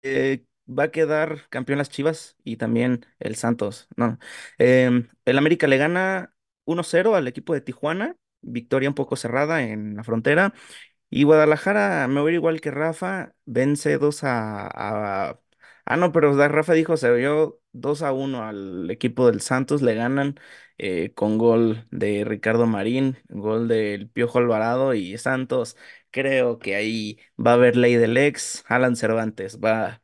eh, va a quedar campeón las Chivas y también el Santos. No. Em, el América le gana uno cero al equipo de Tijuana. Victoria un poco cerrada en la frontera. Y Guadalajara, me voy a ir igual que Rafa, vence dos a, a- Ah, no, pero da- Rafa dijo, se vio dos a uno al equipo del Santos, le ganan eh, con gol de Ricardo Marín, gol del Piojo Alvarado y Santos. Creo que ahí va a haber ley del ex. Alan Cervantes va,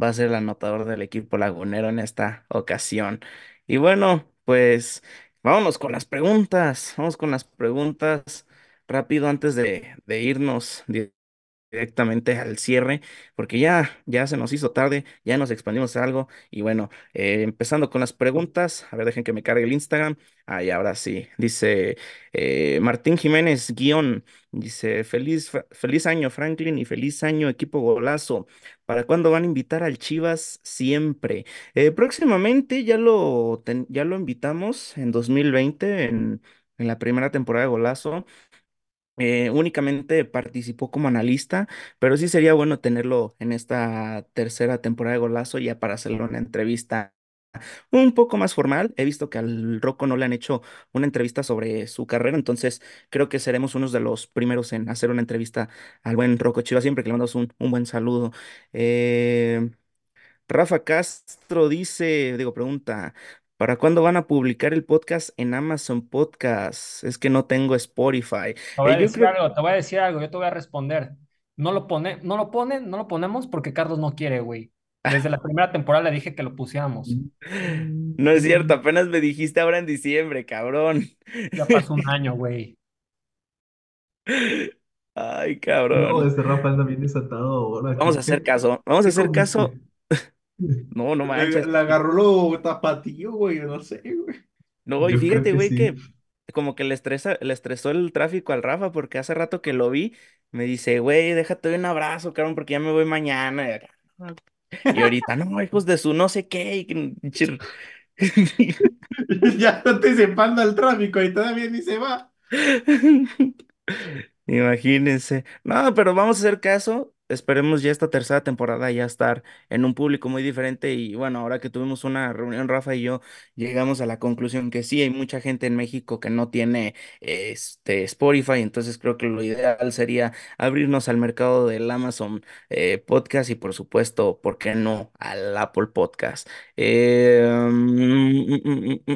va a ser el anotador del equipo lagunero en esta ocasión. Y bueno, pues vámonos con las preguntas, vamos con las preguntas rápido antes de, de irnos di- directamente al cierre, porque ya, ya se nos hizo tarde, ya nos expandimos a algo. Y bueno, eh, empezando con las preguntas, a ver, dejen que me cargue el Instagram. Ahí ahora sí, dice eh, Martín Jiménez, guión, dice, feliz, fa- feliz año Franklin y feliz año equipo Golazo. ¿Para cuándo van a invitar al Chivas siempre? Eh, próximamente ya lo, ten- ya lo invitamos en dos mil veinte, en, en la primera temporada de Golazo. Eh, únicamente participó como analista, pero sí sería bueno tenerlo en esta tercera temporada de Golazo ya para hacerle una entrevista un poco más formal. He visto que al Rocco no le han hecho una entrevista sobre su carrera, entonces creo que seremos unos de los primeros en hacer una entrevista al buen Rocco Chiva Siempre, que le mandamos un, un buen saludo. Eh, Rafa Castro dice, digo, pregunta, ¿para cuándo van a publicar el podcast en Amazon Podcast? Es que no tengo Spotify. Te voy Eh, a yo decir creo, algo, te voy a decir algo, yo te voy a responder. No lo pone, no lo ponen, no lo ponemos porque Carlos no quiere, güey. Desde la primera temporada le dije que lo pusiéramos. no es cierto, apenas me dijiste ahora en diciembre, cabrón. Ya pasó un año, güey. Ay, No, cabrón. este Rafa anda bien desatado ahora. Vamos ¿Qué, a hacer qué, caso, vamos a qué hacer caso. comiste? No, no Le, manches. le Y- agarró lo tapatío, güey, yo no sé, güey. No, y Yo creo fíjate, que güey, sí. que como que le estresa, le estresó el tráfico al Rafa, porque hace rato que lo vi, me dice, güey, déjate doy un abrazo, cabrón, porque ya me voy mañana. Y acá, "Ah". Y ahorita, no, hijos de su no sé qué. y que- y chir- Ya anticipando el tráfico y todavía ni se va. Imagínense. No, pero vamos a hacer caso. Esperemos ya esta tercera temporada ya estar en un público muy diferente. Y bueno, ahora que tuvimos una reunión, Rafa y yo llegamos a la conclusión que sí, hay mucha gente en México que no tiene este Spotify. Entonces creo que lo ideal sería abrirnos al mercado del Amazon eh, Podcast y por supuesto, ¿por qué no? Al Apple Podcast. Eh, mm, mm, mm,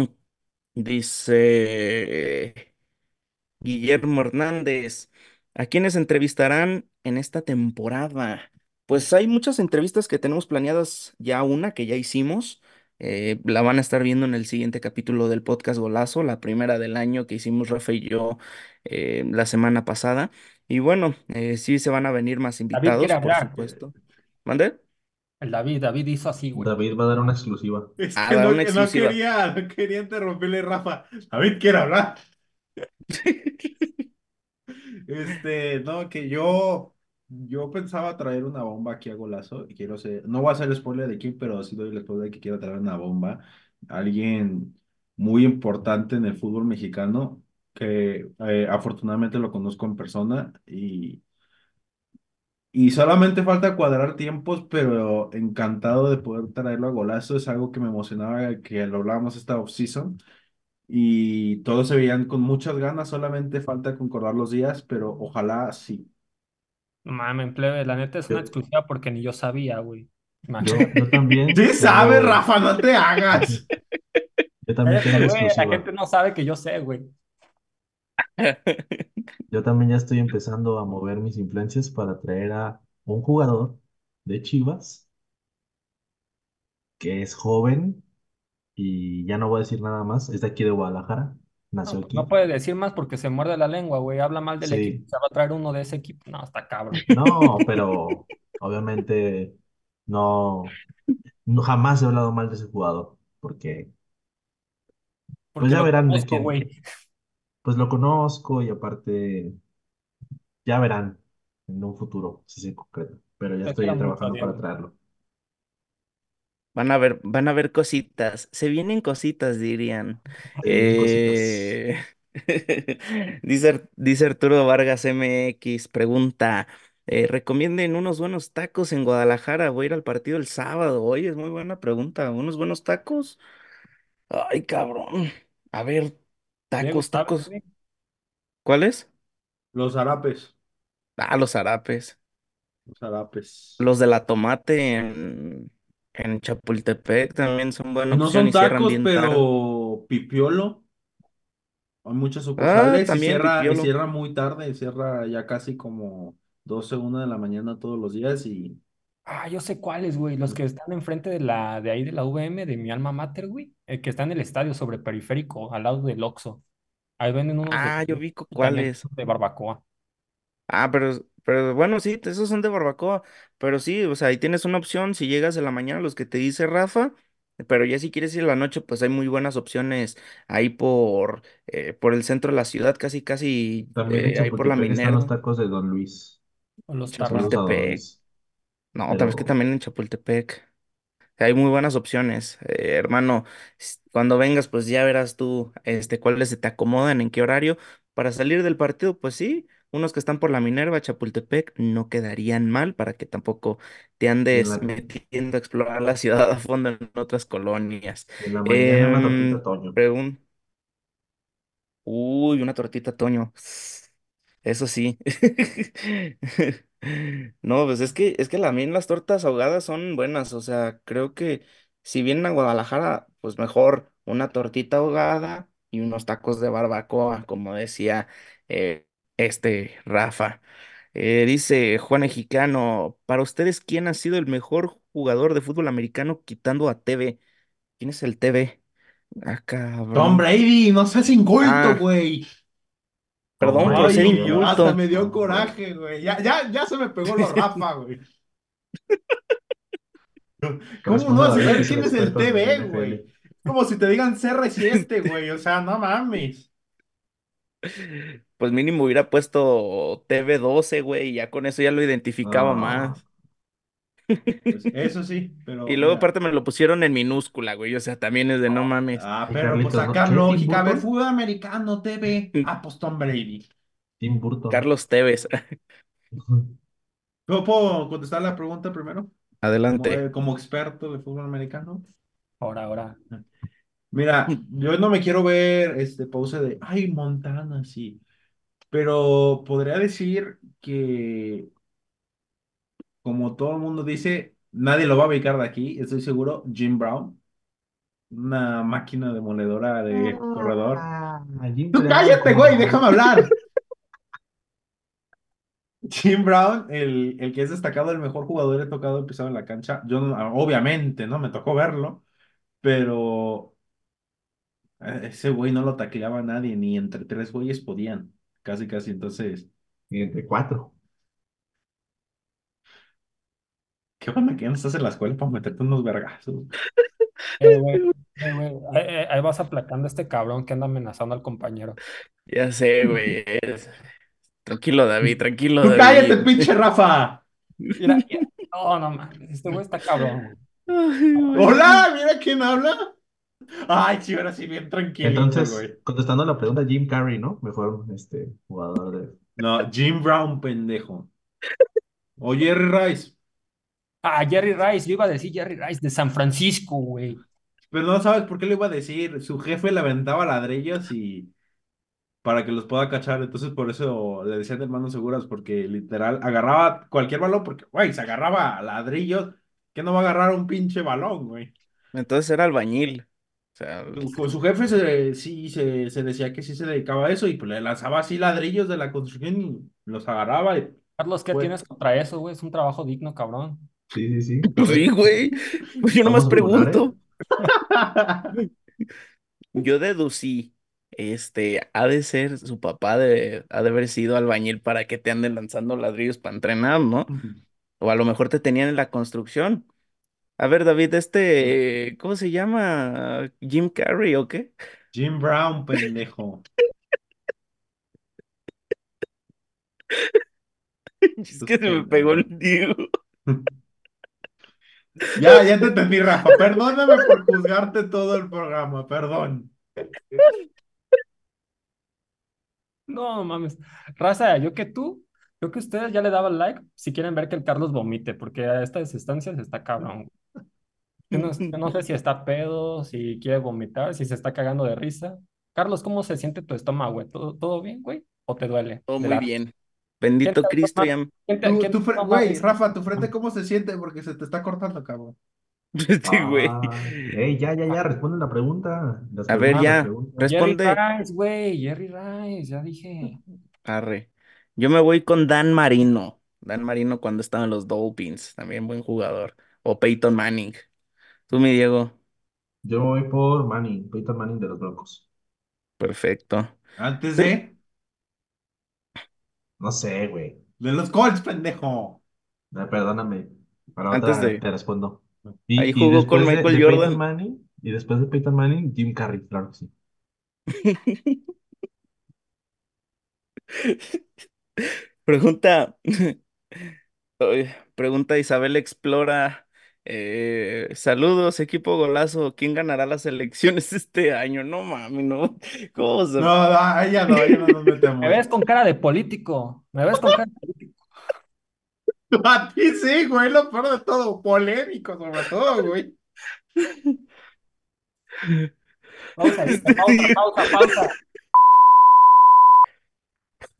mm, Dice Guillermo Hernández, ¿a quiénes entrevistarán en esta temporada? Pues hay muchas entrevistas que tenemos planeadas ya una que ya hicimos. eh, la van a estar viendo en el siguiente capítulo del podcast Golazo, la primera del año que hicimos Rafa y yo eh, la semana pasada. Y bueno, eh, sí se van a venir más David quiere invitados, por hablar. supuesto. ¿Mande? El David, David hizo así, güey. David va a dar una exclusiva. Es A que dar no, una que no exclusiva. quería, no quería interrumpirle, Rafa. David quiere hablar. Este, no, que yo, yo pensaba traer una bomba aquí a Golazo y quiero ser, no voy a hacer spoiler de quién, pero sí doy el spoiler de que quiero traer una bomba. Alguien muy importante en el fútbol mexicano que eh, afortunadamente lo conozco en persona y, y solamente falta cuadrar tiempos, pero encantado de poder traerlo a Golazo. Es algo que me emocionaba que lo hablábamos esta off-season y todos se veían con muchas ganas, solamente falta concordar los días, pero ojalá sí. No mames, plebe, la neta es una Yo, exclusiva porque ni yo sabía, güey. yo, Imagínate. yo también, Sí sabe, pero Rafa, no te hagas. yo también tengo Cállate, la güey, la gente exclusiva. no sabe que yo sé, güey. Yo también ya estoy empezando a mover mis influencias para traer a un jugador de Chivas que es joven y ya no voy a decir nada más. Es de aquí de Guadalajara, nació No, pues no aquí. puede decir más porque se muerde la lengua, güey. Habla mal del equipo, Sí, se va a traer uno de ese equipo. No, está cabrón. no, pero obviamente no, no jamás he hablado mal de ese jugador porque pues Porque ya lo verán de conozco, quién. güey. Pues lo conozco y aparte ya verán en un futuro si se concreta. Pero ya Te estoy quiero mucho, trabajando para Diego. traerlo. Van a ver, van a ver cositas. Se vienen cositas, dirían. Vienen cositas. Eh, Dice, Ar- dice Arturo Vargas M X, pregunta, eh, recomienden unos buenos tacos en Guadalajara, voy a ir al partido el sábado. Oye, es muy buena pregunta, ¿unos buenos tacos? Ay, cabrón. A ver, Debe tacos, estar, tacos. güey. ¿Cuáles? Los harapes. Ah, los harapes. Los harapes. Los de la tomate en, en Chapultepec también son buena No opción son y cierran tacos, bien tarde. pero pipiolo. Hay muchas Ah, sucursales y también cierra, y pipiolo. cierra muy tarde, cierra ya casi como doce, una de la mañana todos los días y Ah, yo sé cuáles, güey. Los que están enfrente de la, de ahí de la U V M, de mi alma mater, güey. El que está en el estadio sobre periférico, al lado del Oxxo. Ahí venden unos de Ah, yo vi cu- y también cuáles. de barbacoa. Ah, pero, pero bueno, sí, te- esos son de barbacoa, pero sí, o sea, ahí tienes una opción si llegas en la mañana, los que te dice Rafa, pero ya si quieres ir en la noche, pues hay muy buenas opciones ahí por, eh, por el centro de la ciudad, casi, casi, también en eh, ahí por la Chapultepec están los Minerva, tacos de Don Luis. O los Saludos a tarros. Don Chapultepec. Luis. No, tal vez que Pero también en Chapultepec. Hay muy buenas opciones, eh, hermano. s- Cuando vengas, pues ya verás tú, este, cuáles se te acomodan, en qué horario. Para salir del partido, pues sí, unos que están por la Minerva, Chapultepec, no quedarían mal para que tampoco te y en andes la, metiendo a explorar la ciudad a fondo en otras colonias. y en la mañana una tortita Em, Toño. pregun- Uy, una tortita, Toño. Eso sí. No, pues es que, es que también las tortas ahogadas son buenas. O sea, creo que si vienen a Guadalajara, pues mejor una tortita ahogada y unos tacos de barbacoa, como decía eh, este Rafa. Eh, dice Juan Ejicano, para ustedes, ¿quién ha sido el mejor jugador de fútbol americano quitando a T B? ¿Quién es el T B? Ah, Tom cabrón. Brady, no seas inculto, Ah, güey. Tom perdón por Brady, ser Ay, güey, hasta inculto. me dio Tom Brady. coraje, güey. Ya, ya, ya se me pegó lo Rafa, güey. ¿Cómo no Corresponde a vas a David y saber sus quién es el expertos de T B, N F L. güey? Es como si te digan C R siete, güey. O sea, no mames. Pues mínimo hubiera puesto T V doce, güey, y ya con eso ya lo identificaba No, más. pues eso sí, Y pero luego mira. aparte me lo pusieron en minúscula, güey, o sea, también es de no mames. Ah, Ay, pero pues Carlitos, ¿no? acá ¿Qué? ¿Tim lógica. A ver, Burton? fútbol americano, T V. Ah, pues Tom Brady. Tim Burton. Carlos Tevez, ¿Yo puedo contestar la pregunta primero? Como, adelante. eh, como experto de fútbol americano. Ahora, ahora. Mira, yo no me quiero ver este pose de, ay, Montana, sí. Pero podría decir que, como todo el mundo dice, nadie lo va a ubicar de aquí, estoy seguro, Jim Brown, una máquina demoledora de corredor. Ah, Jim ¡Tú Brown, cállate, cómo güey! no. ¡Déjame hablar! Jim Brown, el, el que es destacado, el mejor jugador he tocado he pisado en la cancha. Yo, no- obviamente, no me tocó verlo, pero eh, ese güey no lo tacleaba a nadie, ni entre tres güeyes podían, casi, casi. Entonces, Y entre cuatro. ¿qué onda que ya no estás en la escuela para meterte unos vergazos? Eh, güey, eh, güey, ahí, ahí- ahí vas aplacando a este cabrón que anda amenazando al compañero. Ya sé, güey. es- Tranquilo, David, tranquilo, ¡Tú cállate, David. pinche Rafa! Mira, mira. No, no mames. Este güey está cabrón, güey. Ay, güey. ¡Hola! ¡Mira quién habla! Ay, sí, ahora sí, bien tranquilito, Entonces, güey. contestando la pregunta, Jim Carrey, ¿no? Mejor este jugador de. No, Jim Brown, pendejo. O Jerry Rice. Ah, Jerry Rice. Yo iba a decir Jerry Rice de San Francisco, güey. Pero no sabes por qué le iba a decir. Su jefe le aventaba ladrillos y para que los pueda cachar. Entonces, por eso le decían de manos seguras, porque literal agarraba cualquier balón, porque, güey, se agarraba a ladrillos. ¿Qué no va a agarrar un pinche balón, güey? Entonces era albañil. O sea, Con su jefe se, sí se, se decía que sí se dedicaba a eso y pues le lanzaba así ladrillos de la construcción y los agarraba y Carlos, ¿qué fue. tienes contra eso, güey? Es un trabajo digno, cabrón. Sí, sí, sí, pues sí, correcto. güey. Pues yo nomás Vamos a jugar, ¿eh? pregunto. Yo deducí, este, ha de ser su papá, de, ha de haber sido albañil para que te anden lanzando ladrillos para entrenar, ¿no? O a lo mejor te tenían en la construcción. A ver, David, este, ¿cómo se llama? ¿Jim Carrey o qué? Jim Brown, pendejo. Es Estos que se me pegó pendejos. el Diego. Ya, ya te entendí, Rafa. Perdóname por juzgarte todo el programa, perdón. No, mames. Raza, yo que tú, yo que ustedes ya le daban like si quieren ver que el Carlos vomite, porque a estas instancias está cabrón. Yo no, yo no sé si está pedo, si quiere vomitar, si se está cagando de risa. Carlos, ¿cómo se siente tu estómago, güey? ¿Todo, todo bien, güey? ¿O te duele? Todo muy la... bien. Bendito Cristo. Güey, Rafa, ¿tu frente cómo se siente? Porque se te está cortando, cabrón. Sí, güey. Ah, hey, ya, ya, ya, responde la pregunta. Las a ver, ya, responde. Jerry Rice, güey, Jerry Rice, ya dije. Arre. Yo me voy con Dan Marino. Dan Marino cuando estaba en los Dolphins, también buen jugador. O Peyton Manning. Tú, mi Diego. Yo me voy por Manning, Peyton Manning de los Broncos. Perfecto. Antes de... No sé, güey. De los Colts, pendejo. Eh, perdóname. Para Antes otra, de... te respondo. Y, Ahí jugó y con Michael de, de Jordan. Peyton Manning, y después de Peyton Manning, Jim Carrey, claro que sí. Pregunta. Pregunta Isabel Explora. Eh, saludos, equipo golazo. ¿Quién ganará las elecciones este año? No mami, no. ¿Cómo se... No, no, ella no, ella no nos metemos. Me ves con cara de político. Me ves con cara de político. A ti sí, güey, lo peor de todo. Polémico, sobre todo, güey. Pausa, pausa, pausa, pausa.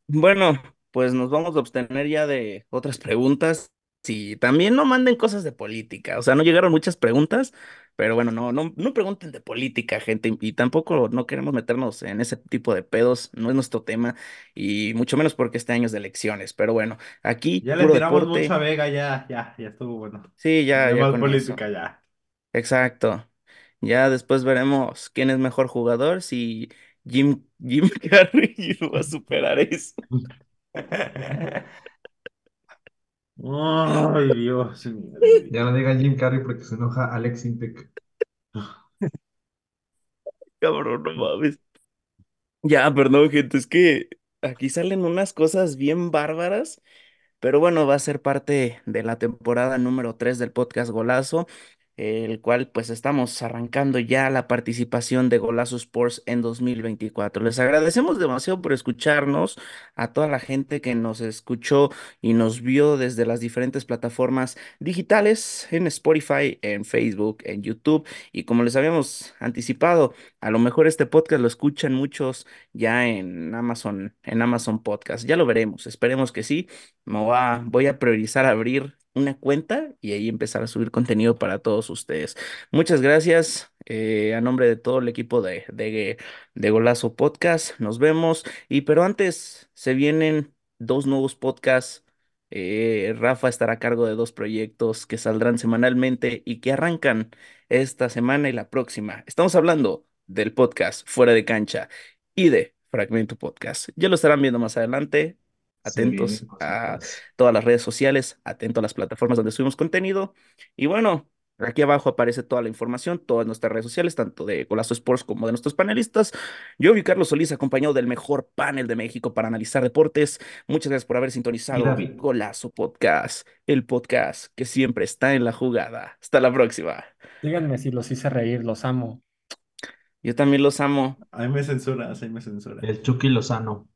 Bueno, pues nos vamos a abstener ya de otras preguntas. Sí, también no manden cosas de política, o sea, no llegaron muchas preguntas, pero bueno, no, no, no pregunten de política, gente, y tampoco no queremos meternos en ese tipo de pedos, no es nuestro tema, y mucho menos porque este año es de elecciones, pero bueno, aquí ya puro le tiramos deporte. Mucha Vega, ya, ya, ya estuvo bueno. Sí, ya, ya con política, eso. Ya. Exacto, ya después veremos quién es mejor jugador, si Jim, Jim Carrey va a superar eso. Ay, Dios. Ya no diga Jim Carrey porque se enoja Alex Intec. Cabrón, no mames. Ya, perdón, gente, es que aquí salen unas cosas bien bárbaras, pero bueno, va a ser parte de la temporada número tres del podcast Golazo, el cual pues estamos arrancando ya la participación de Golazo Sports en dos mil veinticuatro. Les agradecemos demasiado por escucharnos, a toda la gente que nos escuchó y nos vio desde las diferentes plataformas digitales, en Spotify, en Facebook, en YouTube, y como les habíamos anticipado, a lo mejor este podcast lo escuchan muchos ya en Amazon, en Amazon Podcast, ya lo veremos, esperemos que sí. Me voy a, voy a priorizar abrir una cuenta y ahí empezar a subir contenido para todos ustedes. Muchas gracias eh, a nombre de todo el equipo de, de, de Golazo Podcast. Nos vemos. Y pero antes se vienen dos nuevos podcasts. Eh, Rafa estará a cargo de dos proyectos que saldrán semanalmente y que arrancan esta semana y la próxima. Estamos hablando del podcast Fuera de Cancha y de Fragmento Podcast. Ya lo estarán viendo más adelante. Atentos sí, a todas las redes sociales, atentos a las plataformas donde subimos contenido. Y bueno, aquí abajo aparece toda la información, todas nuestras redes sociales, tanto de Golazo Sports como de nuestros panelistas. Yo soy Carlos Solís, acompañado del mejor panel de México para analizar deportes. Muchas gracias por haber sintonizado Golazo Podcast, el podcast que siempre está en la jugada. Hasta la próxima. Díganme si los hice reír, los amo. Yo también los amo. A mí me censuras, a mí me censuras. El Chucky Lozano.